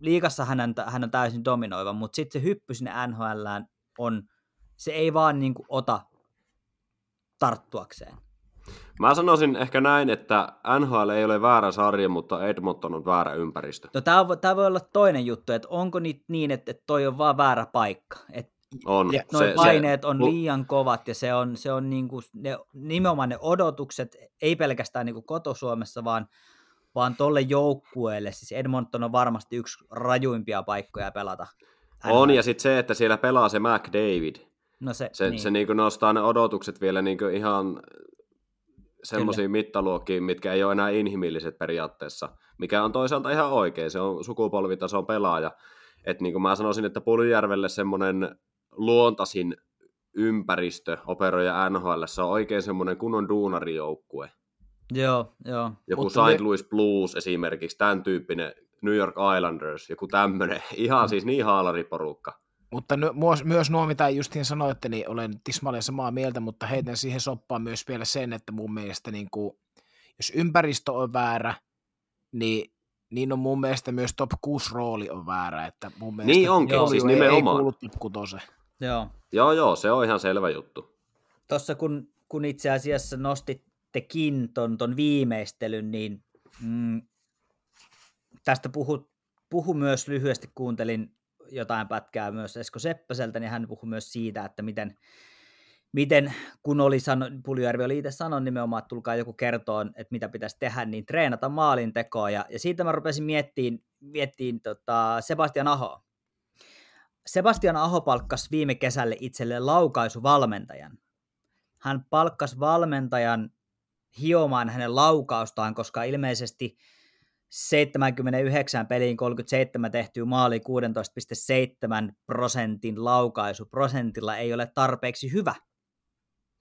liigassa hän on, hän on täysin dominoiva, mutta sitten se hyppy sinne N H L:ään on, se ei vaan niin kuin ota tarttuakseen. Mä sanoisin ehkä näin, että N H L ei ole väärä sarja, mutta Edmonton on väärä ympäristö. No, tämä voi, voi olla toinen juttu, että onko niitä niin, että, että toi on vaan väärä paikka. Että on. Ja noi se, paineet se, on liian kovat ja se on, se on niinku ne, nimenomaan ne odotukset, ei pelkästään niinku koto-Suomessa, vaan, vaan tolle joukkueelle. Siis Edmonton on varmasti yksi rajuimpia paikkoja pelata. N H L. On, ja sitten se, että siellä pelaa se McDavid. No se se, niin. se niinku nostaa ne odotukset vielä niinku ihan semmoisiin mittaluokkiin, mitkä ei ole enää inhimilliset periaatteessa, mikä on toisaalta ihan oikein. Se on sukupolvitason pelaaja. Et niin kuin mä sanoisin, että Puljujärvelle semmoinen luontaisin ympäristö operoja N H L:ssä on oikein semmoinen kunnon duunarijoukkue. Joo, joo. Joku Saint ne... Louis Blues esimerkiksi, tämän tyyppinen New York Islanders, joku tämmöinen, ihan siis niin haalariporukka. Mutta myös nuo, mitä justiin sanoitte, niin olen tismalleen samaa mieltä, mutta heitän siihen soppaan myös vielä sen, että mun mielestä niin kuin, jos ympäristö on väärä, niin, niin on mun mielestä myös top kuusi rooli on väärä. Että mun mielestä niin onkin, joo, siis ei, nimenomaan. Ei kuulu top kutoseen. Joo. joo, joo, se on ihan selvä juttu. Tuossa kun, kun itse asiassa nostittekin ton, ton viimeistelyn, niin mm, tästä puhu, puhu myös lyhyesti, kuuntelin jotain pätkää myös Esko Seppäseltä, niin hän puhui myös siitä, että miten, miten kun oli sanon, Puljujärvi oli itse sanonut nimenomaan, että tulkaa joku kertoon, että mitä pitäisi tehdä, niin treenata maalintekoa, ja, ja siitä mä rupesin miettiin, miettiin tota Sebastian Aho. Sebastian Aho palkkasi viime kesälle itselleen laukaisuvalmentajan. Hän palkkasi valmentajan hiomaan hänen laukaustaan, koska ilmeisesti seitsemänkymmentäyhdeksän peliin kolmekymmentäseitsemän tehtyä maali kuusitoista pilkku seitsemän prosentin laukaisuprosentilla ei ole tarpeeksi hyvä.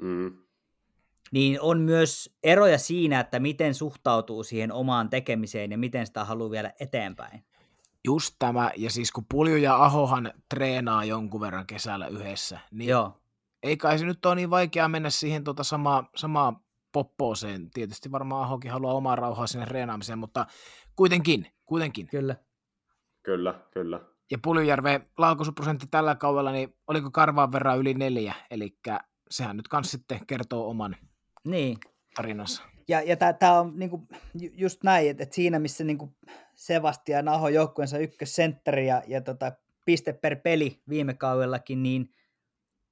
Mm. Niin on myös eroja siinä, että miten suhtautuu siihen omaan tekemiseen ja miten sitä haluaa vielä eteenpäin. Just tämä, ja siis kun Pulju ja Ahohan treenaa jonkun verran kesällä yhdessä, niin Joo. ei kai se nyt ole niin vaikeaa mennä siihen tuota samaa, samaa poppooseen. Tietysti varmaan Ahokin haluaa omaa rauhaa sinne treenaamiseen, mutta kuitenkin, kuitenkin. Kyllä. Kyllä, kyllä. Ja Puljujärven laukaisuprosentti tällä kaudella, niin oliko karvaan verran yli neljä, eli sehän nyt kans sitten kertoo oman niin. tarinansa. Ja, ja tämä on niinku just näin, että et siinä missä niinku Sebastian Aho joukkueensa ykkössentteri ja, ja tota, piste per peli viime kaudellakin, niin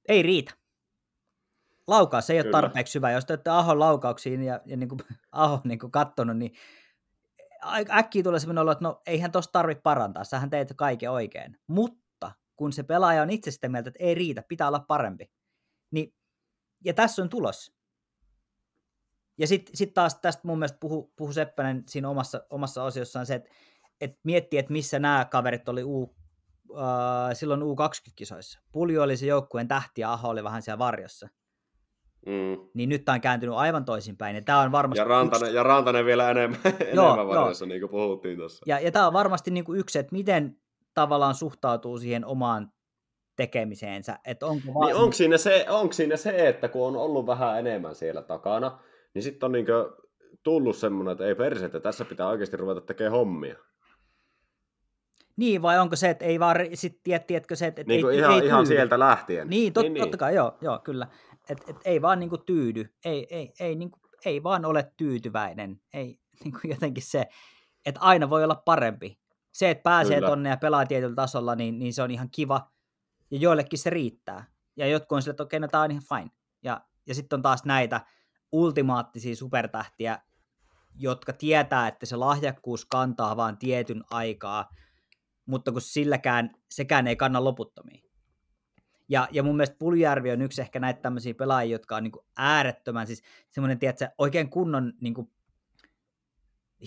ei riitä. Laukaus ei ole Kyllä. tarpeeksi hyvä. Jos te olette Ahon laukauksiin ja, ja niin kuin Ahon niin kuin katsonut, niin äkkiä tulee sellainen olo, että no eihän tuossa tarvitse parantaa, sähän teet kaiken oikein. Mutta kun se pelaaja on itse sitä mieltä, että ei riitä, pitää olla parempi. Niin, ja tässä on tulos. Ja sitten sit taas tästä mun mielestä puhu, puhu Seppänen siinä omassa, omassa osiossaan se, että et miettii, että missä nämä kaverit oli U, äh, silloin U kaksikymmentä-kisoissa. Pulju oli se joukkueen tähti ja Aho oli vähän siellä varjossa. Mm. Niin nyt tämä on kääntynyt aivan toisinpäin. Ja, tämä on varmasti ja, Rantanen, yksi... ja Rantanen vielä enemmän, enemmän varjossa, niin kuin puhuttiin tuossa. Ja, ja tämä on varmasti niin kuin yksi, että miten tavallaan suhtautuu siihen omaan tekemiseensä. Että onko, vaan... niin onko, siinä se, onko siinä se, että kun on ollut vähän enemmän siellä takana, niin sitten on niin kuin tullut semmoinen, että ei perse, että tässä pitää oikeasti ruveta tekemään hommia. Niin, vai onko se, että ei vaan sit tiedä, tiedätkö se, että niin ei, ihan, ei ihan sieltä lähtien. Niin, tot, niin, niin. totta kai, joo, joo kyllä. Että et, ei vaan niinku tyydy, ei, ei, ei, niinku, ei vaan ole tyytyväinen. Ei niinku jotenkin se, että aina voi olla parempi. Se, että pääsee Kyllä. tonne ja pelaa tietyllä tasolla, niin, niin se on ihan kiva. Ja joillekin se riittää. Ja jotkut on sille, että okei, okay, no tää on ihan fine. Ja, ja sitten on taas näitä ultimaattisia supertähtiä, jotka tietää, että se lahjakkuus kantaa vaan tietyn aikaa, mutta kun silläkään, sekään ei kanna loputtomiin. Ja, ja mun mielestä Puljujärvi on yksi ehkä näitä tämmöisiä pelaajia, jotka on niin kuin äärettömän, siis semmoinen, tiedätkö, oikein kunnon niin kuin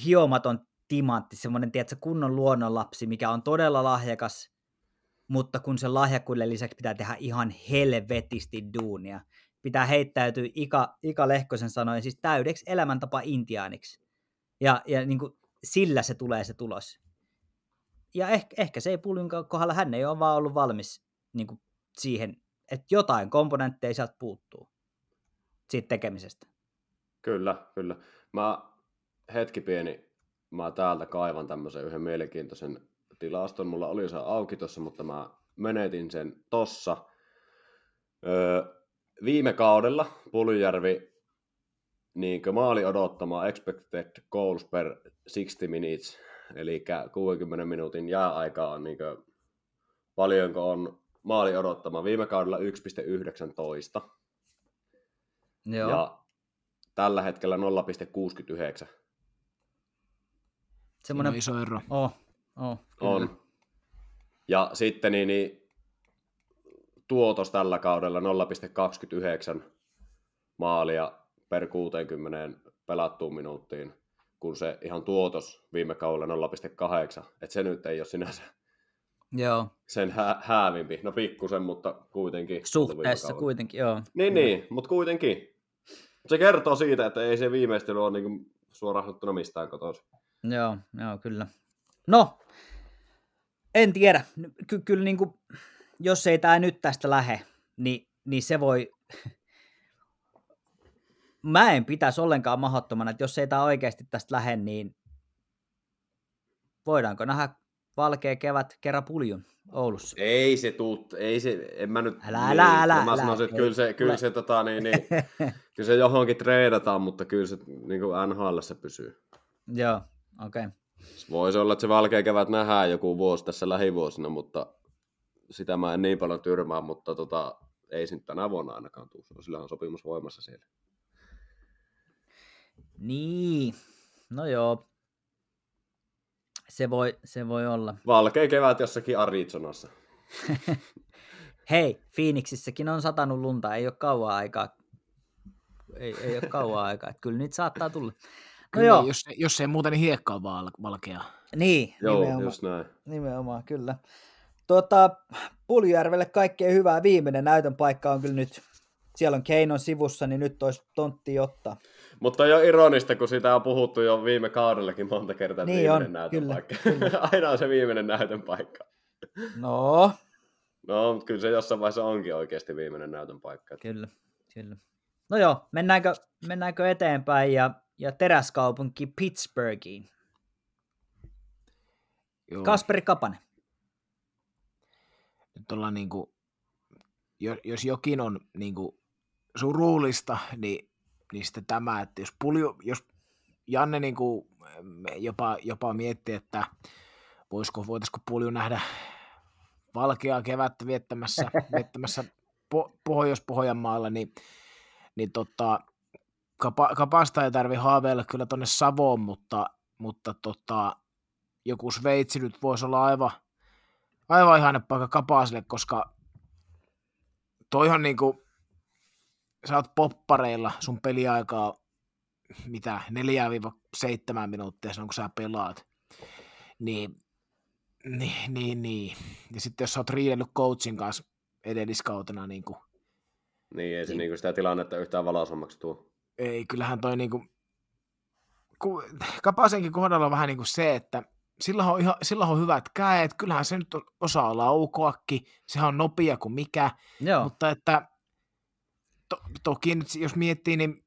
hiomaton timantti, semmoinen, tiedätkö, kunnon luonnonlapsi, mikä on todella lahjakas, mutta kun sen lahjakkuuden lisäksi pitää tehdä ihan helvetisti duunia. Pitää heittäytyä Ika, Ika Lehkosen sanoen, siis täydeksi elämäntapa intiaaniksi. Ja, ja niin kuin sillä se tulee se tulos. Ja ehkä, ehkä se ei Puljun kohdalla, hän ei ole vaan ollut valmis niin kuin siihen, että jotain komponentteja sieltä puuttuu siitä tekemisestä. Kyllä, kyllä. Mä hetki pieni, mä täältä kaivan tämmöisen yhden mielenkiintoisen tilaston. Mulla oli se auki tossa, mutta mä menetin sen tossa. Öö, viime kaudella Puljujärvi niin maali odottamaan expected goals per sixty minutes, eli kuudenkymmenen minuutin jääaika on niin paljonko on maali odottamaan. Viime kaudella yksi pilkku yhdeksäntoista. Joo. Ja tällä hetkellä nolla pilkku kuusikymmentäyhdeksän. Semmoinen iso ero. Oh, oh, on. Ja sitten niin, niin tuotos tällä kaudella nolla pilkku kaksikymmentäyhdeksän maalia per kuuteenkymmeneen pelattuun minuuttiin, kun se ihan tuotos viime kaudella nolla pilkku kahdeksan. Että se nyt ei ole sinänsä joo. sen hä- häävimpi. No pikkusen, mutta kuitenkin. Suhteessa kuitenkin, joo. Niin, niin, mutta kuitenkin. Se kertoo siitä, että ei se viimeistely ole niin suoraan sanottuna mistään kotoisin. Joo, joo, kyllä. No, en tiedä. Ky- kyllä niin kuin, jos ei tämä nyt tästä lähe, niin, niin se voi... Mä en pitäisi ollenkaan mahdottomana, että jos ei tämä oikeasti tästä lähe, niin voidaanko nähdä valkea kevät kerran Puljun Oulussa? Ei se tuut, ei se, en mä nyt... Älä, älä, niin, älä, mä sanoisin, että kyllä se, kyllä se, tota, niin, niin, kyllä se johonkin treidataan, mutta kyllä se niin kuin N H L se pysyy. Joo, okei. Okay. Voisi olla, että se valkea kevät nähdään joku vuosi tässä lähivuosina, mutta sitä mä en niin paljon tyrmää, mutta tota, ei se nyt tänä vuonna ainakaan tule. Sillä on sopimus voimassa siellä. Niin, no joo. Se voi, se voi olla. Valkea kevät jossakin Arizonassa. Hei, Phoenixissäkin on satanut lunta, ei ole kauaa aikaa. Ei, ei ole kauaa aikaa, että kyllä niitä saattaa tulla. No joo. Jos, jos ei muuten, niin hiekka on val, valkeaa. Niin, joo, nimenomaan. Just näin. Nimenomaan, kyllä. Tuota, Puljujärvelle kaikkea hyvää. Viimeinen näytön paikka on kyllä nyt. Siellä on Keinon sivussa, niin nyt olisi tontti ottaa. Mutta jo ironista, kun sitä on puhuttu jo viime kaudellakin monta kertaa, niin viimeinen on, näytön kyllä, paikka. Kyllä. Aina on se viimeinen näytön paikka. No. No, mutta kyllä se jossain vaiheessa onkin oikeasti viimeinen näytön paikka. Kyllä, kyllä. No joo, mennäänkö, mennäänkö eteenpäin ja, ja teräskaupunki Pittsburghiin. Joo. Kasperi Kapanen. Nyt ollaan niin kuin, jos jokin on niin kuin surullista, niin niin sitten tämä, että jos, Pulju, jos Janne niin kuin jopa, jopa miettii, että voisiko, voitaisiko Pulju nähdä valkeaa kevättä viettämässä, viettämässä po, Pohjois-Pohjanmaalla, niin, niin tota, kapa, kapasta ei tarvitse haaveilla kyllä tuonne Savoon, mutta, mutta tota, joku Sveitsi nyt voisi olla aivan, aivan ihana paikka Kapaselle, koska toihan niin kuin sä oot poppareilla, sun peliaikaa on mitä, neljästä seitsemään minuuttia, silloin kun sä pelaat. Niin, niin, niin, niin. Ja sitten jos sä oot riidellyt coachin kanssa edelliskautena. Niin, kuin, niin ei se niin, niin kuin sitä tilannetta yhtään valaisommaksi tuo. Ei, kyllähän toi niin kuin, ku, Kapasenkin kohdalla on vähän niin kuin se, että sillä on, ihan, sillä on hyvät kädet, kyllähän se nyt osaa laukoakin, sehän on nopea kuin mikä, joo. Mutta että To, toki nyt, jos miettii, niin,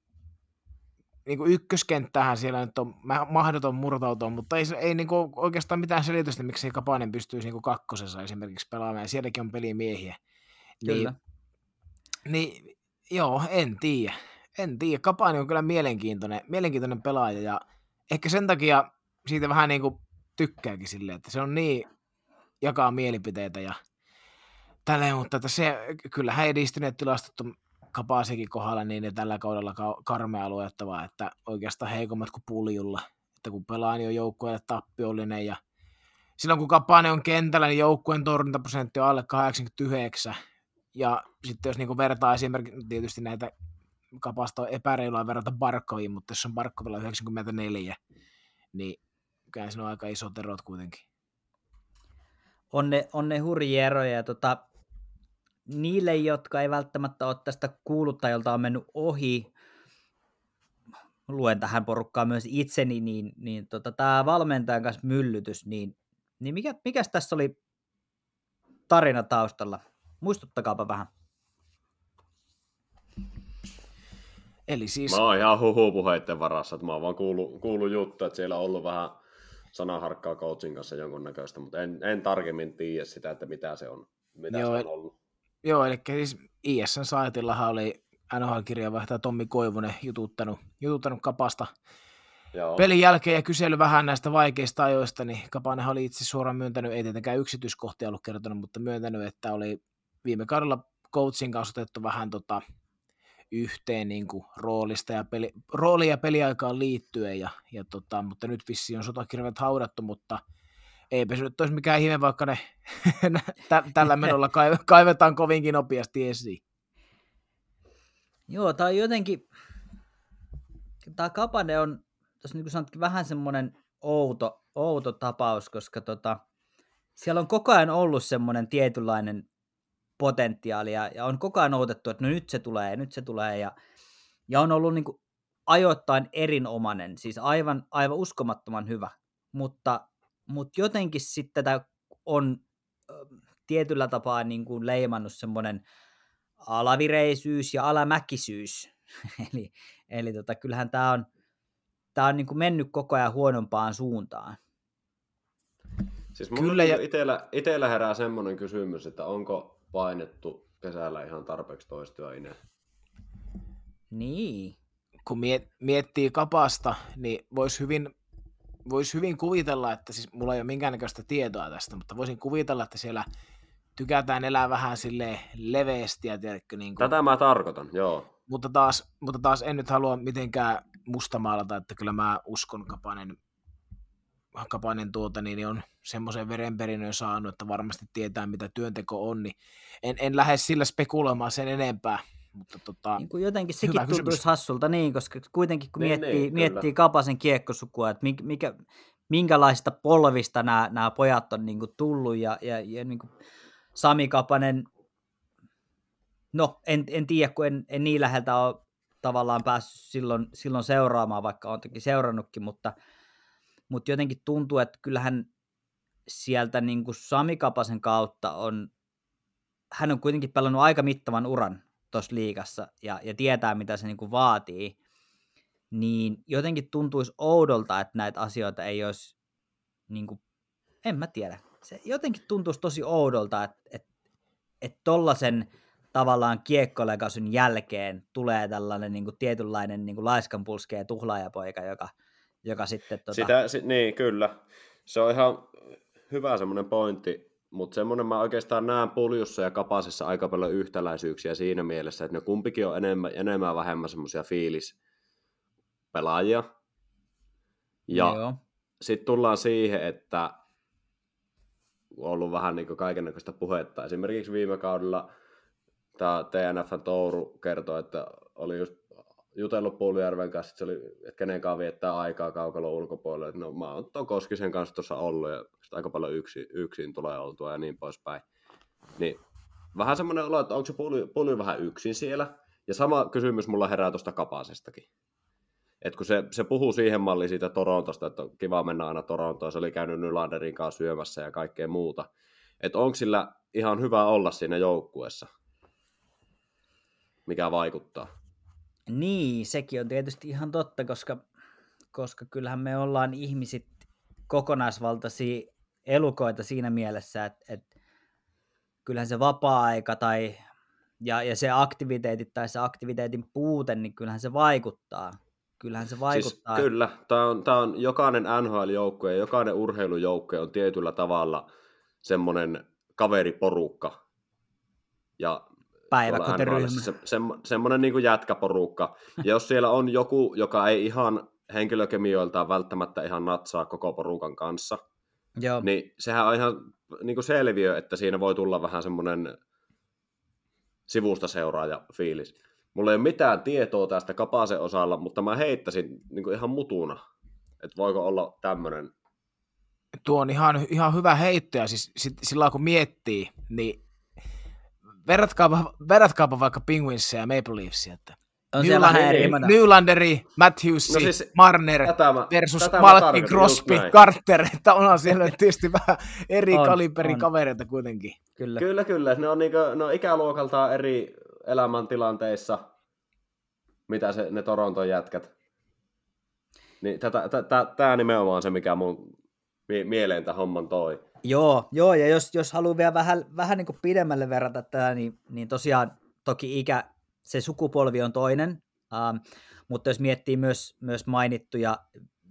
niin kuin ykköskenttähän siellä nyt on mahdoton murtautua, mutta ei, ei niin kuin oikeastaan mitään selitystä, miksi Kapanen pystyisi niin kuin kakkosessa esimerkiksi pelaamaan, ja sielläkin on pelimiehiä. Kyllä. Niin, niin joo, en tiedä. En tiedä. Kapanen on kyllä mielenkiintoinen, mielenkiintoinen pelaaja, ja ehkä sen takia siitä vähän niin kuin tykkääkin silleen, että se on niin, jakaa mielipiteitä ja tälleen, mutta että se, kyllähän edistyneet tilastot on Kapasenkin kohdalla, niin tällä kaudella karmea luettavaa, että oikeastaan heikommat kuin Puljulla, että kun pelaa, niin on joukkueelle tappiollinen, ja silloin kun Kapanen on kentällä, niin joukkueen torjuntaprosentti on alle kahdeksankymmentäyhdeksän, ja sitten jos niin vertaa esimerkiksi, tietysti näitä Kapasta on epäreilua verrata Barkoviin, mutta jos on Barkovilla yhdeksänkymmentäneljä, niin kyllä siinä on aika isot erot kuitenkin. On ne, on ne hurjia eroja, ja tota niille, jotka ei välttämättä ole tästä kuullut tai jolta on mennyt ohi, luen tähän porukkaan myös itseni, niin, niin tota, tämä valmentajan kanssa myllytys, niin, niin mikä, mikäs tässä oli tarina taustalla? Muistuttakaapa vähän. Eli siis... Mä oon ihan huhupuheitten varassa, että mä oon vaan kuullut, kuullut juttua, että siellä on ollut vähän sanaharkkaa coachin kanssa jonkunnäköistä, mutta en, en tarkemmin tiedä sitä, että mitä se on, mitä joo, se on ollut. Joo, eli siis I S:n saitillahan oli N H L-kirjeenvaihtaja Tommi Koivunen jututtanut, jututtanut Kapasta joo. pelin jälkeen ja kysely vähän näistä vaikeista ajoista, niin Kapanen oli itse suoraan myöntänyt, ei tietenkään yksityiskohtia ollut kertonut, mutta myöntänyt, että oli viime kaudella coachin kanssa otettu vähän tota... yhteen niin kuin, roolista ja peli, rooli- ja peliaikaan liittyen, ja, ja, tota, mutta nyt vissiin on sotakirvet haudattu, mutta eipä se nyt olisi mikään ihme, vaikka ne tällä menolla kaivetaan kovinkin nopeasti esiin. Joo, tämä on jotenkin, tämä Kapanen on, tuossa niin kuin sanotkin, vähän semmoinen outo, outo tapaus, koska tota, siellä on koko ajan ollut semmoinen tietynlainen potentiaalia, ja on koko ajan odotettu, että no nyt se tulee, nyt se tulee, ja, ja on ollut niin kuin ajoittain erinomainen, siis aivan, aivan uskomattoman hyvä, mutta, mutta jotenkin sitten tätä on tietyllä tapaa niin kuin leimannut semmoinen alavireisyys ja alamäkisyys, eli, eli tota, kyllähän tämä on, tämä on niin kuin mennyt koko ajan huonompaan suuntaan. Siis minulla ja... itellä, itellä herää semmoinen kysymys, että onko painettu kesällä ihan tarpeeksi toistoa ineen. Niin. Kun miet, miettii Kapasta, niin voisi hyvin, vois hyvin kuvitella, että siis mulla ei ole minkäännäköistä tietoa tästä, mutta voisin kuvitella, että siellä tykätään elää vähän silleen leveästi. Ja tiedätkö, niin kuin... Tätä mä tarkoitan, joo. Mutta taas, mutta taas en nyt halua mitenkään mustamaalata, että kyllä mä uskon Kapanen, Kapanen tuota, niin on semmoisen verenperinnön saanut, että varmasti tietää, mitä työnteko on, niin en, en lähde sillä spekuloimaan sen enempää. Mutta tota, niin jotenkin sekin tuntuisi hassulta, niin, koska kuitenkin kun niin, miettii, niin, miettii Kapasen kiekkosukua, että mikä, minkälaista polvista nämä, nämä pojat on niin kuin tullut, ja, ja, ja niin kuin Sami Kapanen, no en, en tiedä, kun en, en niin läheltä ole tavallaan päässyt silloin, silloin seuraamaan, vaikka olen toki seurannutkin, mutta Mutta jotenkin tuntuu, että kyllähän sieltä niin kuin Sami Kapasen kautta on, hän on kuitenkin pelannut aika mittavan uran tuossa liigassa ja, ja tietää, mitä se niin kuin vaatii, niin jotenkin tuntuisi oudolta, että näitä asioita ei olisi, niin kuin, en mä tiedä, se jotenkin tuntuisi tosi oudolta, että, että, että tollaisen tavallaan kiekkolegasun jälkeen tulee tällainen niin kuin tietynlainen niin kuin laiskanpulskea tuhlaajapoika, joka joka sitten... Tuota... Sitä, si- niin, kyllä. Se on ihan hyvä semmoinen pointti, mutta semmoinen mä oikeastaan näen Puljussa ja Kapasessa aika paljon yhtäläisyyksiä siinä mielessä, että ne kumpikin on enemmän, enemmän vähemmän semmoisia fiilispelaajia. Ja sitten tullaan siihen, että on ollut vähän niin kuin kaikennäköistä puhetta. Esimerkiksi viime kaudella tämä T N F:n Touru kertoi, että oli just jutellut Puljujärven kanssa, että se oli, että kenenkaan viettää aikaa kaukalla ulkopuolella, että no mä oon ton Koskisen kanssa tuossa ollut ja aika paljon yksin, yksin tulee oltua ja niin poispäin. Niin vähän semmoinen olo, että onko se Pulju, Pulju vähän yksin siellä? Ja sama kysymys mulla herää tuosta Kapasestakin. Että kun se, se puhuu siihen malliin siitä Torontosta, että on kiva mennä aina Torontoon, se oli käynyt Nylanderin kanssa syömässä ja kaikkea muuta. Että onko sillä ihan hyvä olla siinä joukkueessa, mikä vaikuttaa? Niin, sekin on tietysti ihan totta, koska, koska kyllähän me ollaan ihmiset kokonaisvaltaisia elukoita siinä mielessä, että, että kyllähän se vapaa-aika tai, ja, ja se aktiviteetit tai se aktiviteetin puute, niin kyllähän se vaikuttaa. Kyllähän se vaikuttaa. Siis kyllä, tämä on, tämä on jokainen N H L-joukkue ja jokainen urheilujoukkue on tietyllä tavalla semmoinen kaveriporukka ja päiväkotiryhmä. Se, se, semmoinen niin kuin jätkäporukka. Ja jos siellä on joku, joka ei ihan henkilökemioiltaan välttämättä ihan natsaa koko porukan kanssa, joo, niin sehän on ihan niin kuin selviö, että siinä voi tulla vähän semmoinen sivusta seuraaja fiilis. Mulla ei ole mitään tietoa tästä Kapasen osalla, mutta mä heittäisin niin kuin ihan mutuna, että voiko olla tämmöinen. Tuo on ihan, ihan hyvä heitto, ja siis sit, sillä kun miettii, niin Verratkaapa, verratkaapa vaikka Penguinsia ja Maple Leafsia, että on siellä vähän eri. Nylanderi, Matthews, no siis, Marner tätä mä, versus tätä Malkin, Crosby, Carter, että onhan siellä tietysti vähän eri on, kaliberin on. kavereita kuitenkin. Kyllä, kyllä. kyllä. Ne, on niinku, ne on ikäluokaltaan eri elämäntilanteissa, mitä se, ne Toronton jätkät. Niin, tämä nimenomaan on se, mikä mun mieleen tämän homman toi. Joo, joo, ja jos, jos haluaa vielä vähän, vähän niin kuin pidemmälle verrata tätä, niin, niin tosiaan toki ikä, se sukupolvi on toinen, ähm, mutta jos miettii myös, myös mainittuja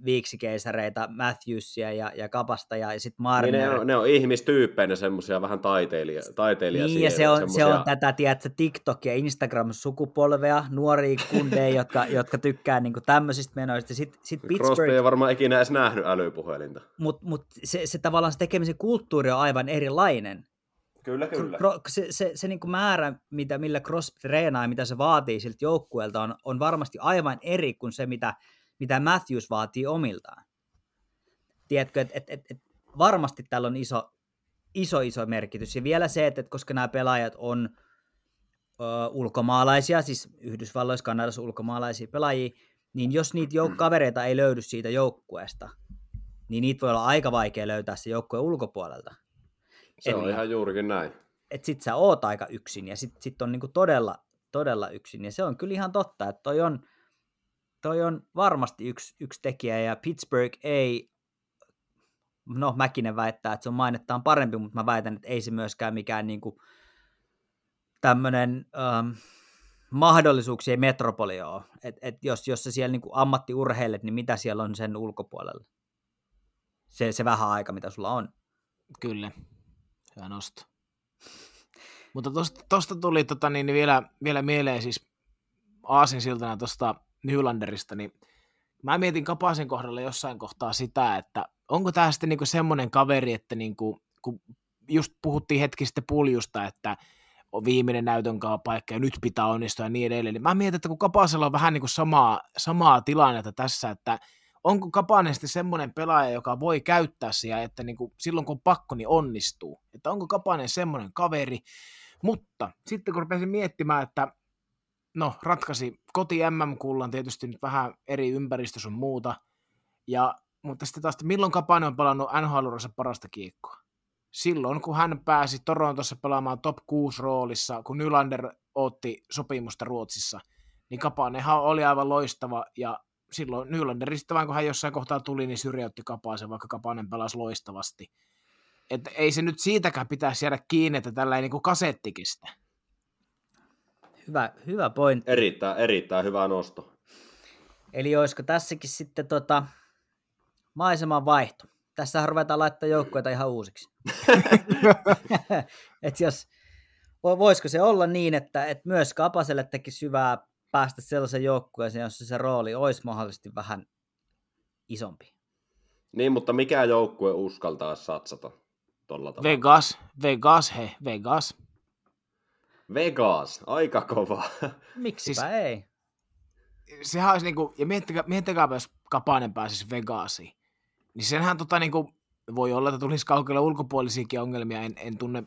viiksikeisareita, Matthewsia ja, ja Kapasta ja sitten Marner. Niin ne, on, ne on ihmistyyppeinä semmoisia vähän taiteilija, taiteilija. Niin, ja se on, semmosia... se on tätä, tiedätkö, TikTok- ja Instagram-sukupolvea, nuoria kundeja, jotka, jotka tykkää niinku tämmöisistä menoista. Sitten sit Pittsburgh... Crosby ei varmaan ikinä edes nähnyt älypuhelinta. Mutta mut se, se tavallaan se tekemisen kulttuuri on aivan erilainen. Kyllä, kyllä. Se, se, se niin kuin määrä, mitä, millä Crosby treenaa ja mitä se vaatii siltä joukkueelta, on, on varmasti aivan eri kuin se, mitä mitä Matthews vaatii omiltaan. Tiedätkö, että et, et, et varmasti tällä on iso, iso, iso merkitys. Ja vielä se, että et koska nämä pelaajat on ö, ulkomaalaisia, siis Yhdysvalloissa, Kanadassa ulkomaalaisia pelaajia, niin jos niitä jouk- kavereita ei löydy siitä joukkueesta, niin niitä voi olla aika vaikea löytää se joukkueen ulkopuolelta. Se et, on ihan juurikin näin. Että sit sä oot aika yksin, ja sit, sit on niinku todella, todella yksin. Ja se on kyllä ihan totta, että toi on... Toi on varmasti yksi, yksi tekijä, ja Pittsburgh ei, no Mäkinen väittää, että se on mainettaan parempi, mutta mä väitän, että ei se myöskään mikään niinku tämmöinen ähm, mahdollisuuksien metropoli ole. Et, et jos, jos sä siellä niinku ammattiurheilet, niin mitä siellä on sen ulkopuolella? Se, se vähän aika, mitä sulla on. Kyllä, hyvä nosto. Mutta tosta, tosta tuli tota, niin vielä, vielä mieleen siis aasinsiltana tosta Nylanderista, niin mä mietin Kapasen kohdalla jossain kohtaa sitä, että onko tämä sitten niinku semmoinen kaveri, että niinku, kun just puhuttiin hetki sitten Puljusta, että on viimeinen näytönpaikka ja nyt pitää onnistua ja niin edelleen, niin mä mietin, että kun Kapasella on vähän niinku samaa, samaa tilannetta tässä, että onko Kapanen sitten semmoinen pelaaja, joka voi käyttää sitä, että niinku silloin kun on pakko, niin onnistuu. Että onko Kapanen semmoinen kaveri, mutta sitten kun rupesin miettimään, että no, ratkaisi koti M M-kullan, tietysti nyt vähän eri ympäristö sun muuta. Ja, mutta sitten taas, milloin Kapanen on pelannut N H L-urassa parasta kiekkoa? Silloin, kun hän pääsi Torontossa pelaamaan top kuusi roolissa, kun Nylander otti sopimusta Ruotsissa, niin Kapanenhan oli aivan loistava. Ja silloin Nylander, sitten vaan kun hän jossain kohtaa tuli, niin syrjäytti Kapasen, vaikka Kapanen pelasi loistavasti. Että ei se nyt siitäkään pitäisi jäädä kiinni, että tällä ei niin kuin kasetti kestä. Hyvä, hyvä pointti. Erittäin, erittäin hyvä nosto. Eli olisiko tässäkin sitten tota, maiseman vaihto? Tässähän ruvetaan laittaa joukkueita ihan uusiksi. et jos, voisiko se olla niin, että et myös Kapaselle teki syvää päästä sellaisen joukkueeseen, jossa se rooli olisi mahdollisesti vähän isompi? Niin, mutta mikä joukkue uskaltaa satsata tuolla tavalla? Vegas, Vegas, he, Vegas. Vegas, aika kova. Miksipä siis, ei? Sehän olisi niinku, ja miettikää, miettikää jos Kapanen pääsisi Vegasiin, niin senhän tota niinku, voi olla, että tulisi kaukalla ulkopuolisiakin ongelmia, en, en tunne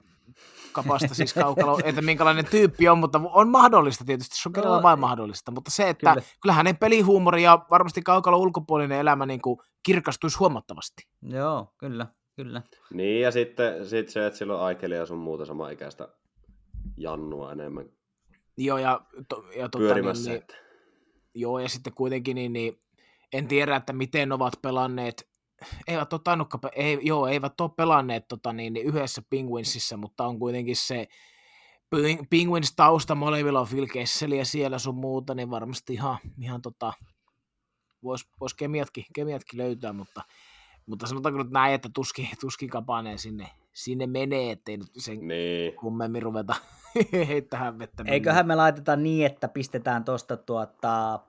Kapasta siis kaukalla, että minkälainen tyyppi on, mutta on mahdollista tietysti, se on kerralla vain mahdollista, mutta se, että kyllä. kyllähän ne pelihuumori ja varmasti kaukalla ulkopuolinen elämä niinku kirkastuisi huomattavasti. Joo, kyllä, kyllä. Niin, ja sitten sit se, että silloin Aikelia ja sun muuta samaa ikäistä jannua enemmän. Joo, ja, to, ja totta, pyörimässä. Niin, niin, joo, ja sitten kuitenkin niin, niin, en tiedä, että miten ovat pelanneet, eivät ole, tainnutkaan, ei, joo, eivät ole pelanneet tota, niin, yhdessä Penguinsissa, mutta on kuitenkin se Penguins tausta, molemmilla on Phil Kesseliä siellä sun muuta, niin varmasti ihan, ihan tota, voisi vois kemiatkin, kemiatkin löytää, mutta, mutta sanotaanko nyt näin, että tuskin, tuskin Kapanen sinne Sinne menee, ettei nyt sen niin kummemmin ruveta heittämään vettä. Eiköhän me laiteta niin, että pistetään tuosta tuota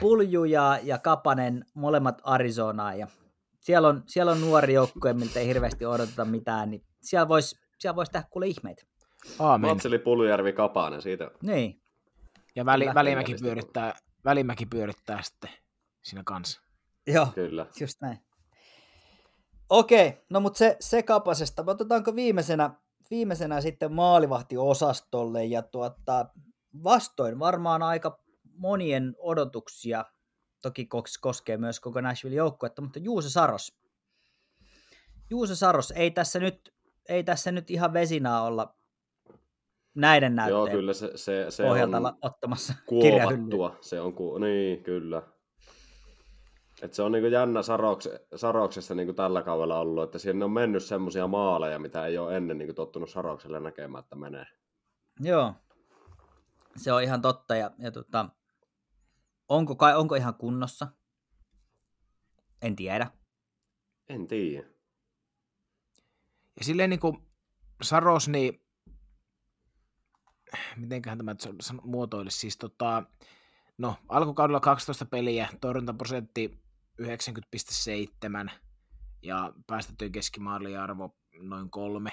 Pulju ja, ja Kapanen molemmat Arizonaa. Ja siellä, on, siellä on nuori joukkue, miltä ei hirveästi odoteta mitään, niin siellä voisi siellä vois tehdä kuule ihmeitä. Aamen. Matseli Puljujärvi Kapanen siitä. Niin. Ja väli, välimäki, pyörittää, välimäki pyörittää sitten siinä kanssa. Joo, kyllä, just näin. Okei, no mutta se, se Kapasesta. Otetaanko viimeisenä, viimeisenä sitten maalivahtiosastolle, ja tuota, vastoin varmaan aika monien odotuksia, toki koskee myös koko Nashville-joukkuetta, mutta Juuse Saros. Juuse Saros, ei tässä nyt, ei tässä nyt ihan vesinaa olla näiden näytteen Joo, kyllä se, se, se pohjalta on ottamassa kuovattua. Se on ku... Niin, kyllä. Et se on niinku jännä Saroks, Saroksessa niinku tällä kaudella ollut, että siinä on mennyt semmoisia maaleja, mitä ei ole ennen niinku tottunut Sarokselle näkemään, että menee. Joo, se on ihan totta. Ja, ja tota, onko, kai, onko ihan kunnossa? En tiedä. En tiedä. Ja silleen niin kuin Saros, niin mitenköhän tämä muotoilisi, siis tota, no alkukaudella kaksitoista peliä, torjuntaprosentti yhdeksänkymmentä pilkku seitsemän ja päästettyjen keskimaaliarvo noin kolme,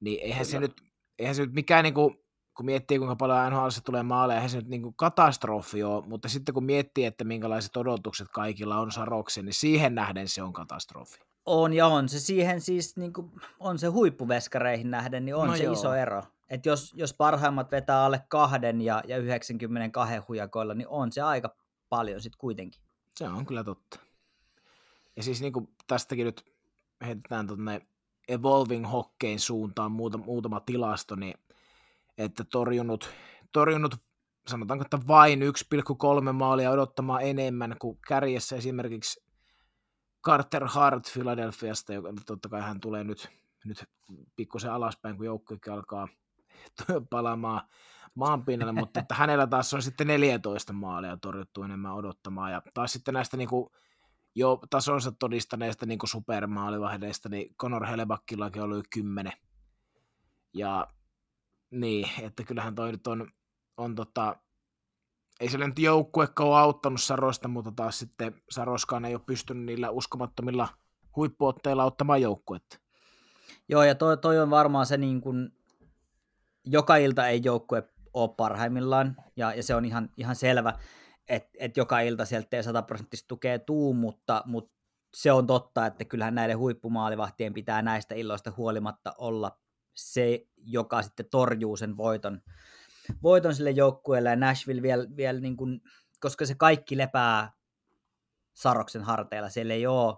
niin eihän Kyllä. se nyt, eihän se nyt mikään niin kuin, kun miettii kuinka paljon N H L:ssä tulee maaleja, eihän se nyt niin kuin katastrofi ole, mutta sitten kun miettii, että minkälaiset odotukset kaikilla on Sarokseen, niin siihen nähden se on katastrofi. On ja on se siihen siis, niin kuin, on se huippuveskareihin nähden, niin on no se joo. iso ero. Että jos, jos parhaimmat vetää alle kahden ja, ja yhdeksänkymmentäkaksi hujakoilla, niin on se aika paljon sitten kuitenkin. Se on kyllä totta. Ja siis niin kuin tästäkin nyt heitetään tuonne Evolving Hockeyn suuntaan muutama, muutama tilasto, niin että torjunut, torjunut sanotaanko, että vain yksi pilkku kolme maalia odottamaan enemmän kuin kärjessä esimerkiksi Carter Hart Philadelphiasta, joka totta kai hän tulee nyt, nyt pikkusen alaspäin, kun joukkuekin alkaa palaamaan maanpinnalle, mutta että hänellä taas on sitten neljätoista maalia torjuttu enemmän odottamaan, ja taas sitten näistä niin kuin jo tasonsa todistaneista niin kuin supermaalivahdeista, niin Conor Hellebuyckillakin oli kymmenen, ja niin, että kyllähän toi nyt on, on tota, ei siellä nyt joukkuekka ole auttanut Sarosta, mutta taas sitten Saroskaan ei ole pystynyt niillä uskomattomilla huippuotteilla auttamaan joukkuetta. Joo, ja toi, toi on varmaan se, niin kuin, joka ilta ei joukkue ole parhaimmillaan, ja, ja se on ihan, ihan selvä, että et joka ilta sieltä ei sataprosenttisesti tukea tuu, mutta, mutta se on totta, että kyllähän näiden huippumaalivahtien pitää näistä illoista huolimatta olla se, joka sitten torjuu sen voiton. Voiton sille joukkueelle ja Nashville vielä, vielä niin kuin, koska se kaikki lepää Saroksen harteilla, siellä ei ole,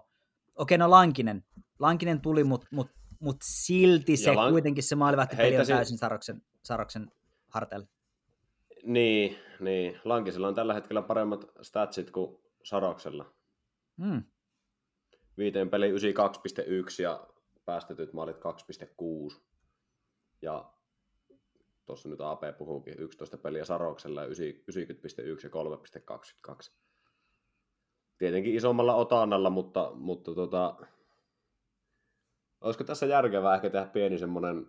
okei no Lankinen, Lankinen tuli, mutta mut, mut silti se Lank... kuitenkin se maalivahtipeli on täysin Saroksen, Saroksen harteilla. Niin, niin, Lankisella on tällä hetkellä paremmat statsit kuin Saroksella. Hmm. Viiteen peli yhdeksänkymmentäkaksi pilkku yksi ja päästetyt maalit kaksi pilkku kuusi ja tuossa nyt A P puhuukin, yksitoista peliä Saroksella, yhdeksänkymmentä pilkku yksi ja kolme pilkku kaksikymmentäkaksi. Tietenkin isommalla otannalla, mutta, mutta tota, olisiko tässä järkevää ehkä tehdä pieni semmoinen,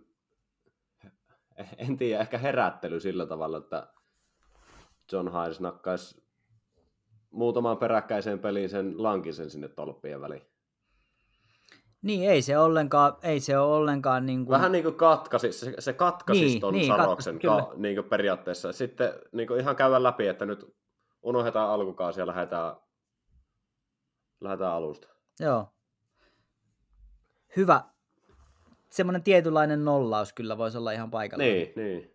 en tiedä, ehkä herättely sillä tavalla, että John Hayes nakkaisi muutamaan peräkkäiseen peliin sen Lankisen sinne tolppien väliin. Niin, ei se ollenkaan, ei se ole ollenkaan niin kuin... Vähän niin kuin katkasi, se, se katkasi niin, ton niin, Saroksen katkas, ka, niin kuin periaatteessa. Sitten niin kuin ihan käydä läpi, että nyt unohdetaan alkukausi ja lähdetään, lähdetään alusta. Joo. Hyvä. Semmoinen tietynlainen nollaus kyllä voisi olla ihan paikallaan. Niin, niin.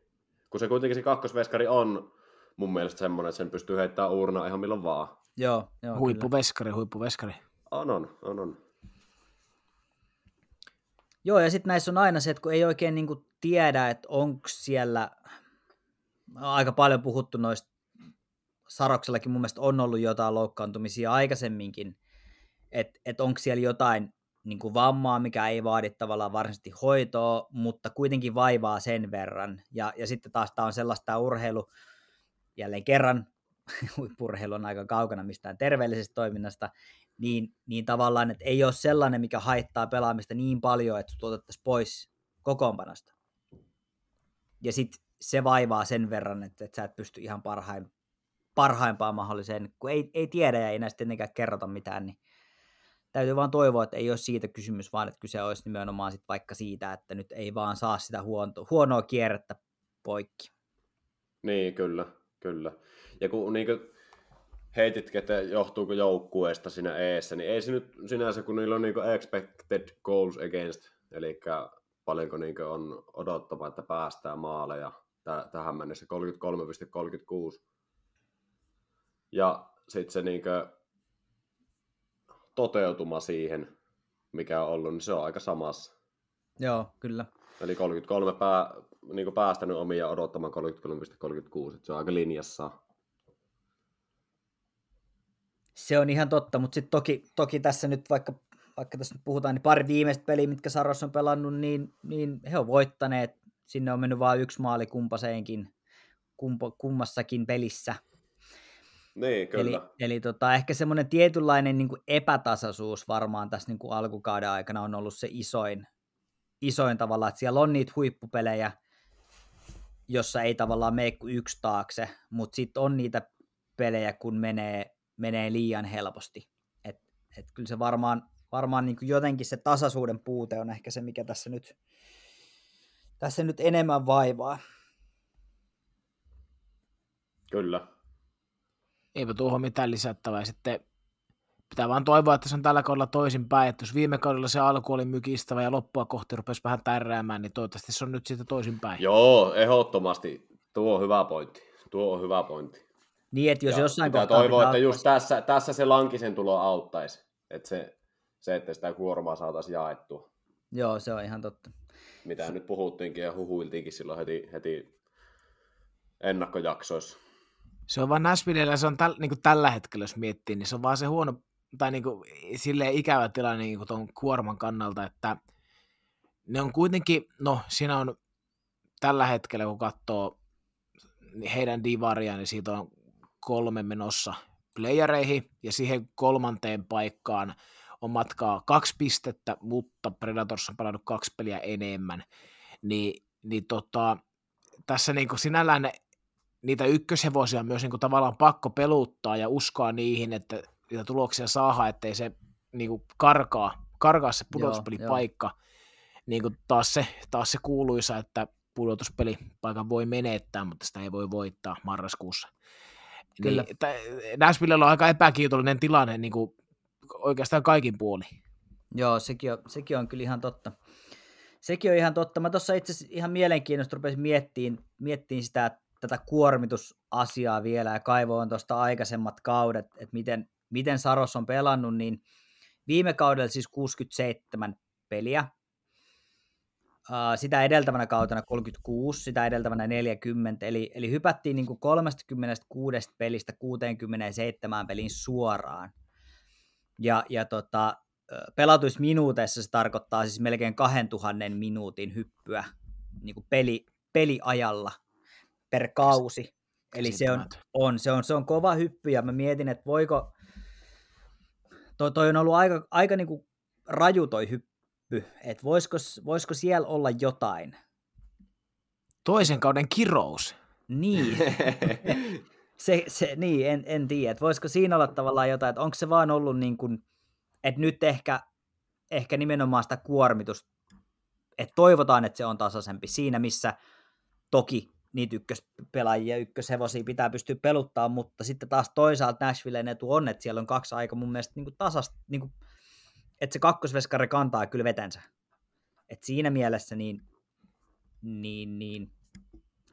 Kun se kuitenkin se kakkosveskari on mun mielestä semmoinen, että sen pystyy heittämään uurnaa ihan milloin vaan. Joo, joo. Huippuveskari, huippuveskari. On, on, on, on. Joo, ja sitten näissä on aina se, että kun ei oikein niinku tiedä, että onko siellä, aika paljon puhuttu noista, Saroksellakin mun mielestä on ollut jotain loukkaantumisia aikaisemminkin, että et onko siellä jotain niinku vammaa, mikä ei vaadi tavallaan varsinaisesti hoitoa, mutta kuitenkin vaivaa sen verran. Ja, ja sitten taas tämä on sellaista urheilu, jälleen kerran, urheilu on aika kaukana mistään terveellisestä toiminnasta, Niin, niin tavallaan, että ei ole sellainen, mikä haittaa pelaamista niin paljon, että otettaisiin pois kokoonpanosta. Ja sitten se vaivaa sen verran, että, että sä et pysty ihan parhain, parhaimpaan mahdolliseen, kun ei, ei tiedä ja ei näistä tietenkään kerrota mitään, niin täytyy vaan toivoa, että ei ole siitä kysymys, vaan että kyse olisi nimenomaan sit vaikka siitä, että nyt ei vaan saa sitä huonto, huonoa kierrettä poikki. Niin, kyllä, kyllä. Ja kun niin kuin... heitit, että johtuuko joukkueesta siinä eessä, niin ei se nyt sinänsä, kun niillä on niinku expected goals against, eli paljonko niinku on odottava, että päästään maaleja täh- tähän mennessä kolmekymmentäkolme pilkku kolmekymmentäkuusi Ja sitten se niinkö toteutuma siihen, mikä on ollut, niin se on aika samassa. Joo, kyllä. Eli kolmekymmentäkolme pää, niin päästänyt omia odottamaan kolmekymmentäkolme pilkku kolmekymmentäkuusi, se on aika linjassa. Se on ihan totta, mutta sitten toki, toki tässä nyt, vaikka, vaikka tässä nyt puhutaan, niin pari viimeistä peliä, mitkä Saros on pelannut, niin, niin he on voittaneet. Sinne on mennyt vain yksi maali kumpaseenkin, kumpa, kummassakin pelissä. Niin, kyllä. Eli, eli tota, ehkä semmoinen tietynlainen niin kuin epätasaisuus varmaan tässä niin kuin alkukauden aikana on ollut se isoin, isoin tavalla, että siellä on niitä huippupelejä, jossa ei tavallaan mene kuin yksi taakse, mutta sitten on niitä pelejä, kun menee, menee liian helposti. Et, et kyllä se varmaan, varmaan niin kuin jotenkin se tasaisuuden puute on ehkä se, mikä tässä nyt, tässä nyt enemmän vaivaa. Kyllä. Eipä tuohon mitään lisättävää. Sitten pitää vaan toivoa, että se on tällä kaudella toisinpäin. Jos viime kaudella se alku oli mykistävä ja loppua kohti rupesi vähän tärräämään, niin toivottavasti se on nyt siitä toisinpäin. Joo, ehdottomasti. Tuo on hyvä pointti. Tuo on hyvä pointti. Niin, että jos ja jossain kohtaa... toivoa, että just tässä, tässä se Lankisen tulo auttaisi. Että se, se, että sitä kuormaa saataisiin jaettua. Joo, se on ihan totta. Mitä se... nyt puhuttiinkin ja huhuiltiinkin silloin heti, heti ennakkojaksoissa. Se on vaan Nashvillellä, se on täl, niin kuin tällä hetkellä, jos miettii, niin se on vaan se huono, tai niin kuin silleen ikävä tilanne niin kuin tuon kuorman kannalta, että ne on kuitenkin, no siinä on tällä hetkellä, kun katsoo heidän divariaan, niin siitä on kolme menossa playereihin, ja siihen kolmanteen paikkaan on matkaa kaksi pistettä, mutta Predators on pelannut kaksi peliä enemmän, niin, niin tota, tässä niin kuin sinällään ne, niitä ykköshevosia on myös niin kuin tavallaan pakko peluttaa ja uskoa niihin, että niitä tuloksia saadaan, ettei se niin kuin karkaa, karkaa se pudotuspelipaikka. Niin kuin taas, se, taas se kuuluisa, että pudotuspelipaikan voi menettää, mutta sitä ei voi voittaa marraskuussa. Niin, Nashvillellä on aika epäkiitollinen tilanne niin kuin oikeastaan kaikin puolin. Joo, sekin on, sekin on kyllä ihan totta. Sekin on ihan totta. Mä tuossa itse asiassa ihan mielenkiinnosta rupesin miettimään, miettimään sitä, että tätä kuormitusasiaa vielä, ja kaivoin tuosta aikaisemmat kaudet, että miten, miten Saros on pelannut, niin viime kaudella siis kuusikymmentäseitsemän peliä, sitä edeltävänä kautena kolmekymmentäkuusi, sitä edeltävänä neljäkymmentä, eli, eli hypättiin niin kuin kolmekymmentäkuusi pelistä kuusikymmentäseitsemän peliin suoraan, ja, ja tota, pelatuissa minuuteissa se tarkoittaa siis melkein kahdentuhannen minuutin hyppyä niin kuin peli, peliajalla, per kausi. Eli se on, on, se, on, se on kova hyppy, ja mä mietin, että voiko... Toi, toi on ollut aika, aika niin kuin raju toi hyppy, että voisiko, voisiko siellä olla jotain? Toisen kauden kirous. Niin. se, se, niin, en, en tiedä. Et voisiko siinä olla tavallaan jotain, että onko se vaan ollut niin kuin, että nyt ehkä, ehkä nimenomaan sitä kuormitusta, että toivotaan, että se on tasaisempi siinä, missä toki niitä ykköspelaajia, ykköshevosia pitää pystyä peluttaa, mutta sitten taas toisaalta Nashvilleen etu on, että siellä on kaksi aika mun mielestä niin kuin tasasta, niin kuin, että se kakkosveskari kantaa kyllä vetensä. Että siinä mielessä niin, niin, niin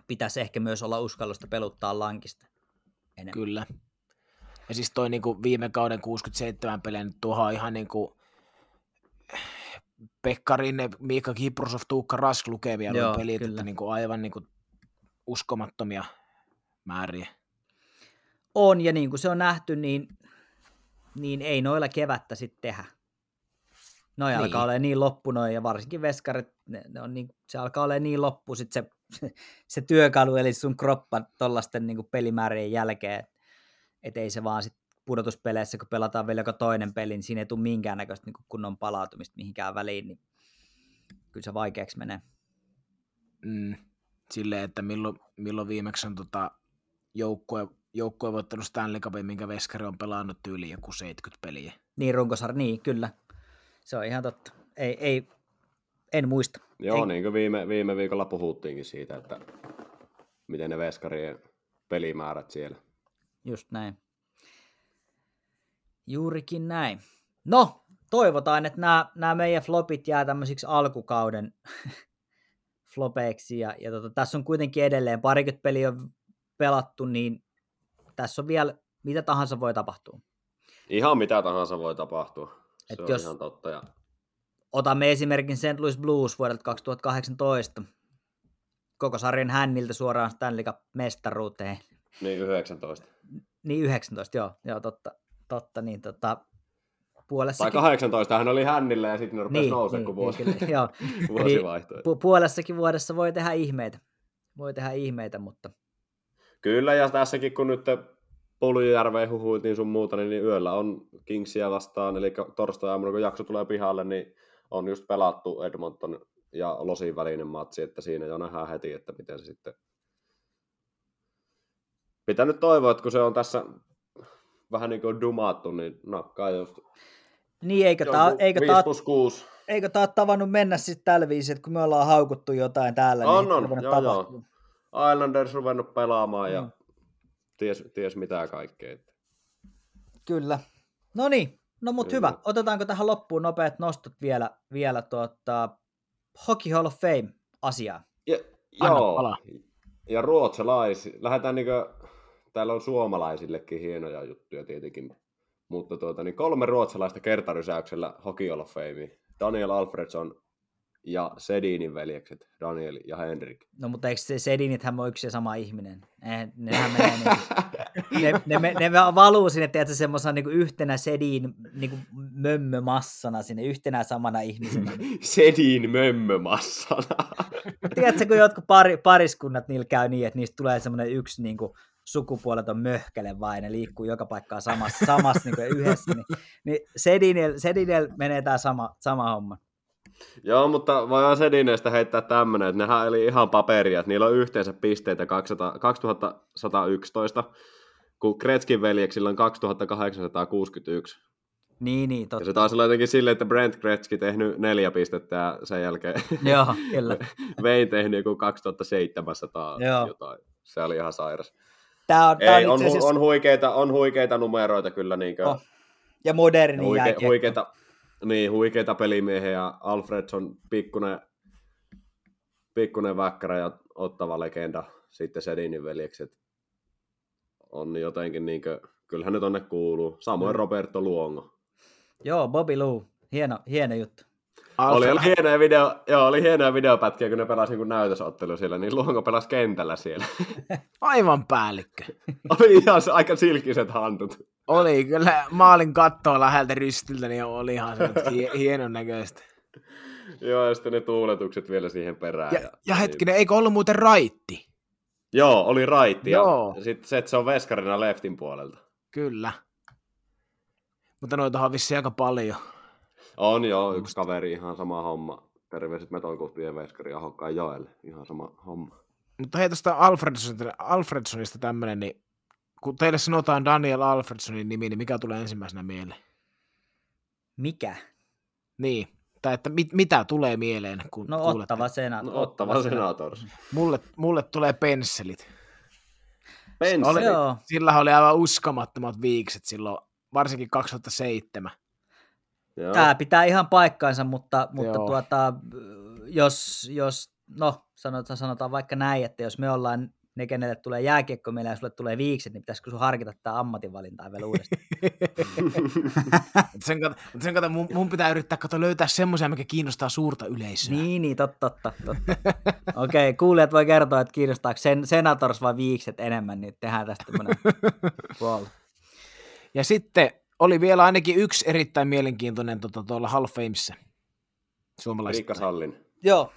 pitäisi ehkä myös olla uskallusta peluttaa Lankista enemmän. Kyllä. Ja siis toi niin kuin viime kauden kuusikymmentäseitsemän pelejä, niin tuohon ihan niin kuin Pekka Rinne, Miikka Kiprusov, Tuukka Rask lukevia pelit, että niin kuin aivan niin kuin uskomattomia määriä. On, ja niin kuin se on nähty, niin, niin ei noilla kevättä sitten tehdä. Noi niin. Alkaa olla niin loppu noi, ja varsinkin veskarit, ne, ne on niin, se alkaa olla niin loppu sit se, se työkalu, eli sun kroppa tollaisten niin kuin pelimäärien jälkeen, et ei se vaan sit pudotuspeleissä, kun pelataan vielä joka toinen peli, niin siinä ei tule minkäännäköistä niin kuin kunnon palautumista mihinkään väliin, niin kyllä se vaikeaksi menee. Mm. Silleen, että milloin, milloin viimeksi on tota joukkue, joukkue voittanut Stanley Cupin, minkä veskari on pelannut tyyliin joku seitsemänkymmentä peliä. Niin, runkosarja, niin, kyllä. Se on ihan totta. Ei, ei, en muista. Joo, en... niin kuin viime, viime viikolla puhuttiinkin siitä, että miten ne veskarien pelimäärät siellä. Just näin. Juurikin näin. No, toivotaan, että nämä, nämä meidän flopit jää tämmöisiksi alkukauden... flopeiksi, ja, ja tota, tässä on kuitenkin edelleen parikymmentä peliä on pelattu, niin tässä on vielä mitä tahansa voi tapahtua. Ihan mitä tahansa voi tapahtua. Se et on jos ihan totta. Ja otamme esimerkin Saint Louis Blues vuodelta kaksituhattakahdeksantoista. Koko sarjan hänniltä suoraan Stanley Cup-mestaruuteen. Niin yhdeksäntoista. Niin yhdeksäntoista, joo. Joo, totta. totta niin, tota, puolessakin... Tai kahdeksantoista hän oli hännillä ja sitten ne rupesi niin, nousemaan, niin, kun vuosi, niin, joo. vuosi vaihtoi. Pu- puolessakin vuodessa voi tehdä ihmeitä. Voi tehdä ihmeitä, mutta... Kyllä, ja tässäkin kun nyt Puljujärveen huhuitiin sun muuta, niin, niin yöllä on Kingsia vastaan, eli torstaiaamuna kun jakso tulee pihalle, niin on just pelattu Edmonton ja Losin välinen matsi, että siinä jo nähdään heti, että miten se sitten... Pitää nyt toivoa, että kun se on tässä vähän niin kuin dumattu, niin nakkaa just... Niin, eikö tämä ole tavannut mennä sitten tällä viisi, että kun me ollaan haukuttu jotain täällä, on, niin on, on joo, tapahtunut. Joo. Islanders ruvennut pelaamaan mm. ja ties, ties mitään kaikkea. Kyllä. No niin, no mut Kyllä. hyvä. Otetaanko tähän loppuun nopeat nostot vielä, vielä tuota Hockey Hall of Fame-asiaa? Ja, joo, palaa. Ja ruotsalais, lähdetään niinkö, täällä on suomalaisillekin hienoja juttuja tietenkin, mutta tuota, niin kolme ruotsalaista kertarysäyksellä Hockey Hall of Fame. Daniel Alfredsson ja Sedinin veljekset, Daniel ja Henrik. No mutta eikö se Sedinithän ole yksi ja sama ihminen? Eh, nehän menee niin, ne, ne, ne, ne valuu sinne, tiedätkö, semmoisena niin yhtenä Sedin niin mömmömassana sinne, yhtenä samana ihmisenä. Sedin mömmömassana. Tiedätkö, kun jotkut pari, pariskunnat niillä käy niin, että niistä tulee semmoinen yksi niin kuin sukupuoleton möhkäle vain, ne liikkuu joka paikkaan samassa, samassa niin kuin yhdessä, niin, niin Sedinel, Sedinel menee tämä sama, sama homma. Joo, mutta voidaan Sedinestä heittää tämmöinen, että nehän eli ihan paperia, että niillä on yhteensä pisteitä kaksituhatta sata yksitoista, kun Gretzkin veljeksillä on kaksituhattakahdeksansataakuusikymmentäyksi. Niin, niin, totta. Ja se taisi olla jotenkin silleen, että Brent Gretzky tehnyt neljä pistettä ja sen jälkeen Joo, kyllä. Wayne tehnyt joku kaksituhattaseitsemänsataa Joo. jotain. Se oli ihan sairas. Tää on, tää on, Ei, on, asiassa... on, huikeita, on huikeita numeroita kyllä. Niin kuin... oh. Ja moderni huike, jääkiekko. Huikeita, niin, huikeita pelimiehen ja Alfredsson pikkunen, pikkunen väkkärä ja ottava legenda. Sitten Sedinin veljekset on jotenkin, niin kuin... kyllähän ne tonne kuuluu. Samoin mm. Roberto Luongo. Joo, Bobby Lou. Hieno, hieno juttu. Oli, oli hienoja video, joo, oli hienoja videopätkiä, kun ne pelasi niin näytösottelu siellä, niin Luongo pelasi kentällä siellä. Aivan päällikkö. Oli ihan aika silkiset hantut. Oli, kyllä maalin kattoa läheltä rystiltä, niin oli ihan hienon näköistä. Joo, ja sitten ne tuuletukset vielä siihen perään. Ja, ja, ja hetkinen, eikö ollut muuten raitti? Joo, oli raitti, joo. Ja sitten se, että se on veskarina leftin puolelta. Kyllä. Mutta noitahan on vissiin aika paljon. On joo, yksi kaveri, ihan sama homma. Terveiset metonkuhtien veskari ja Ahokkaan Joelle, ihan sama homma. Mutta hei, tuosta Alfredssonista, Alfredssonista tämmöinen, niin kun teille sanotaan Daniel Alfredssonin nimi, niin mikä tulee ensimmäisenä mieleen? Mikä? Niin, tai että mit, mitä tulee mieleen? Kun no kuulette? Ottava senaators. No, ottava senaators. Mulle, mulle tulee pensselit. Pensselit? Joo. Sillähän oli aivan uskomattomat viikset silloin, varsinkin kaksituhattaseitsemän. Joo. Tämä pitää ihan paikkaansa, mutta, mutta tuota, jos, jos, no sanotaan, sanotaan vaikka näin, että jos me ollaan ne, kenelle tulee jääkiekko meillä ja sulle tulee viikset, niin pitäisikö sun harkita tämä ammatinvalintaa vielä uudestaan? sen kautta, sen kautta mun, mun pitää yrittää kato, löytää semmoisia, mikä kiinnostaa suurta yleisöä. Niin, niin totta, totta. totta. Okei, okay, kuulijat voi kertoa, että kiinnostaako sen, senators vai viikset enemmän, niin tehdään tästä tämmöinen puoli. Ja sitten... Oli vielä ainakin yksi erittäin mielenkiintoinen tuota, tuolla Hall of Famessa. Riikka Sallinen. Joo.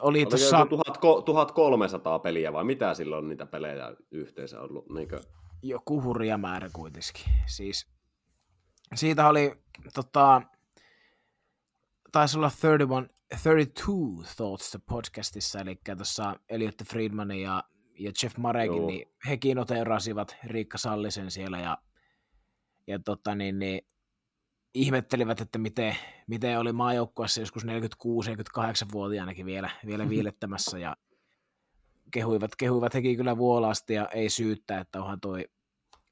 Oli tuossa... tuhatkolmesataa peliä vai mitä silloin niitä pelejä yhteensä ollut? Niinkö? Joku hurja määrä kuitenkin. Siis, siitä oli, tota, taisi olla kolmekymmentäyksi Thoughts podcastissa, eli tuossa Elliot Friedmanin ja ja Jeff Marekin, niin hekin noteerasivat Riikka Sallisen siellä ja, ja tota niin, niin, ihmettelivät, että miten, miten oli maajoukkueessa joskus neljäkymmentäkuusi neljäkymmentäkahdeksanvuotiaanakin vielä, vielä viilettämässä ja kehuivat, kehuivat hekin kyllä vuolaasti ja ei syyttä, että onhan toi...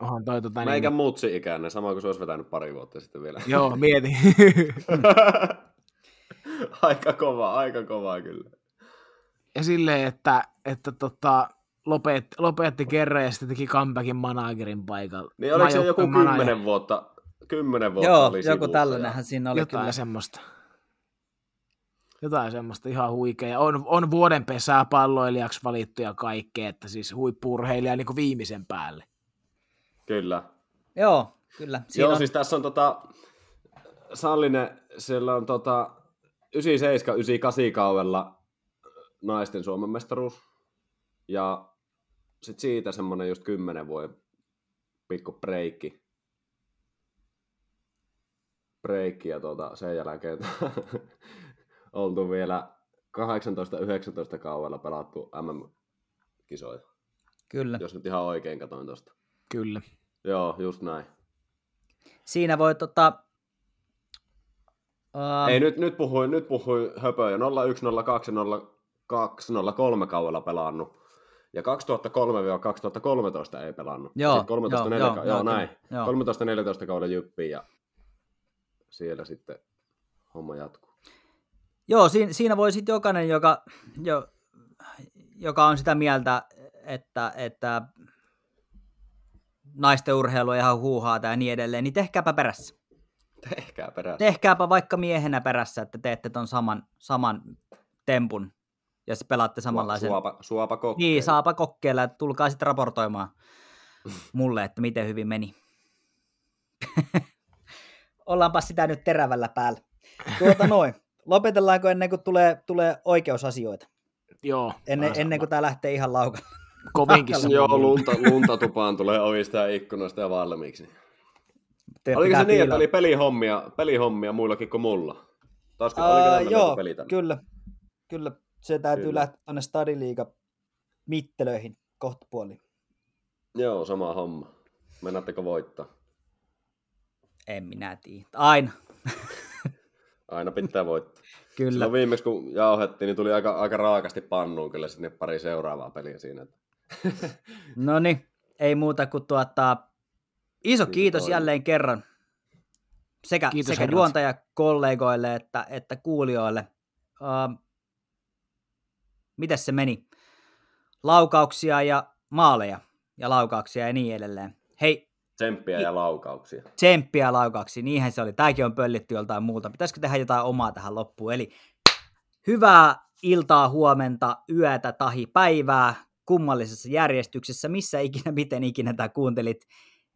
Onhan toi tota niin... Meikä mutsi-ikäinen, sama kuin se olisi vetänyt pari vuotta sitten vielä. Joo, mieti. aika kova, aika kova kyllä. Ja silleen, että, että tota... lopetti, lopetti kerran ja sitten teki comebackin managerin paikalla. Niin oliko se joku kymmenen vuotta, kymmenen vuotta joo, oli joku tällainenhän siinä oli jotain kyllä. Semmoista. Jotain semmoista ihan huikeaa. On, on vuoden pesää palloilijaksi valittu ja kaikkea, että siis huippu-urheilija niin kuin viimeisen päälle. Kyllä. Joo, kyllä. Siinä joo, on... siis tässä on tota, Sallinen, siellä on tota, yhdeksänkymmentäseitsemän yhdeksänkymmentäkahdeksan kaudella naisten Suomen mestaruus. Ja sitten siitä semmoinen just kymmenen vuoden pikku breikki. Breikki ja tota, sen jälkeen... oltu vielä kahdeksantoista yhdeksäntoista kaudella pelattu M M-kisoja. Kyllä. Jos nyt ihan oikein katsoin tuosta. Kyllä. Joo, just näin. Siinä voi tota... Uh... Ei, nyt, nyt puhuin, nyt puhuin höpöjä. nolla yksi, nolla kaksi, nolla kaksi, nolla kolme kaudella pelannut. Ja kaksituhattakolme kaksituhattakolmetoista ei pelannut. Joo, kolmetoista, joo, neljätoista, joo, joo, joo, näin. kolmetoista neljätoista kaudella jyppiin ja siellä sitten homma jatkuu. Joo, siinä voi sitten jokainen, joka, jo, joka on sitä mieltä, että, että naisten urheilu on ihan huuhaata ja niin edelleen, niin tehkääpä perässä. Tehkää perässä. Tehkääpä vaikka miehenä perässä, että teette ton saman, saman tempun ja se pelaatte samanlaisen. Suopa, suopa kokkeilla. Niin, saapa kokkeilla ja tulkaa sitten raportoimaan mulle, että miten hyvin meni. Ollaanpa sitä nyt terävällä päällä. Tuota noin. Lopetellaanko ennen kuin tulee, tulee oikeusasioita? Joo. Enne, ennen kuin tämä lähtee ihan laukalle. Kovinkin. Joo, lunta, lunta tupaan tulee ovista ja ikkunoista ja valmiiksi. Teet oliko se niin, että oli pelihommia, pelihommia muillakin kuin mulla? Taas, Aa, oliko nämä joo, peli tänne? Kyllä, kyllä. Se täytyy kyllä. Lähteä tuonne Stadiliiga mittelöihin kohtapuoliin. Joo, sama homma. Mennättekö voittaa? En minä tiedä. Aina. Aina pitää voittaa. Kyllä. Silloin viimeksi kun jauhettiin, niin tuli aika, aika raakasti pannuun kyllä sinne pari seuraavaa peliä siinä. No niin, ei muuta kuin tuota, iso siin kiitos toi. Jälleen kerran sekä, sekä juontajakollegoille että, että kuulijoille. Uh, mites se meni? Laukauksia ja maaleja ja laukauksia ja niin edelleen. Hei. Tsemppiä ja laukauksia. Tsemppiä ja laukauksia, niinhän se oli. Tämäkin on pöllitty joltain muuta. Pitäisikö tehdä jotain omaa tähän loppuun? Eli hyvää iltaa, huomenta, yötä, tahi, päivää, kummallisessa järjestyksessä, missä ikinä, miten ikinä tämä kuuntelit.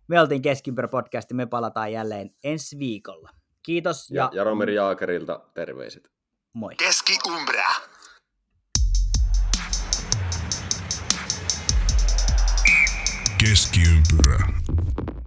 Me oltiin Keskiympyrä-podcasti, me palataan jälleen ensi viikolla. Kiitos. Ja, ja... Jaromir Jaakerilta terveiset. Moi. Keskiympyrä. Keskiympyrä.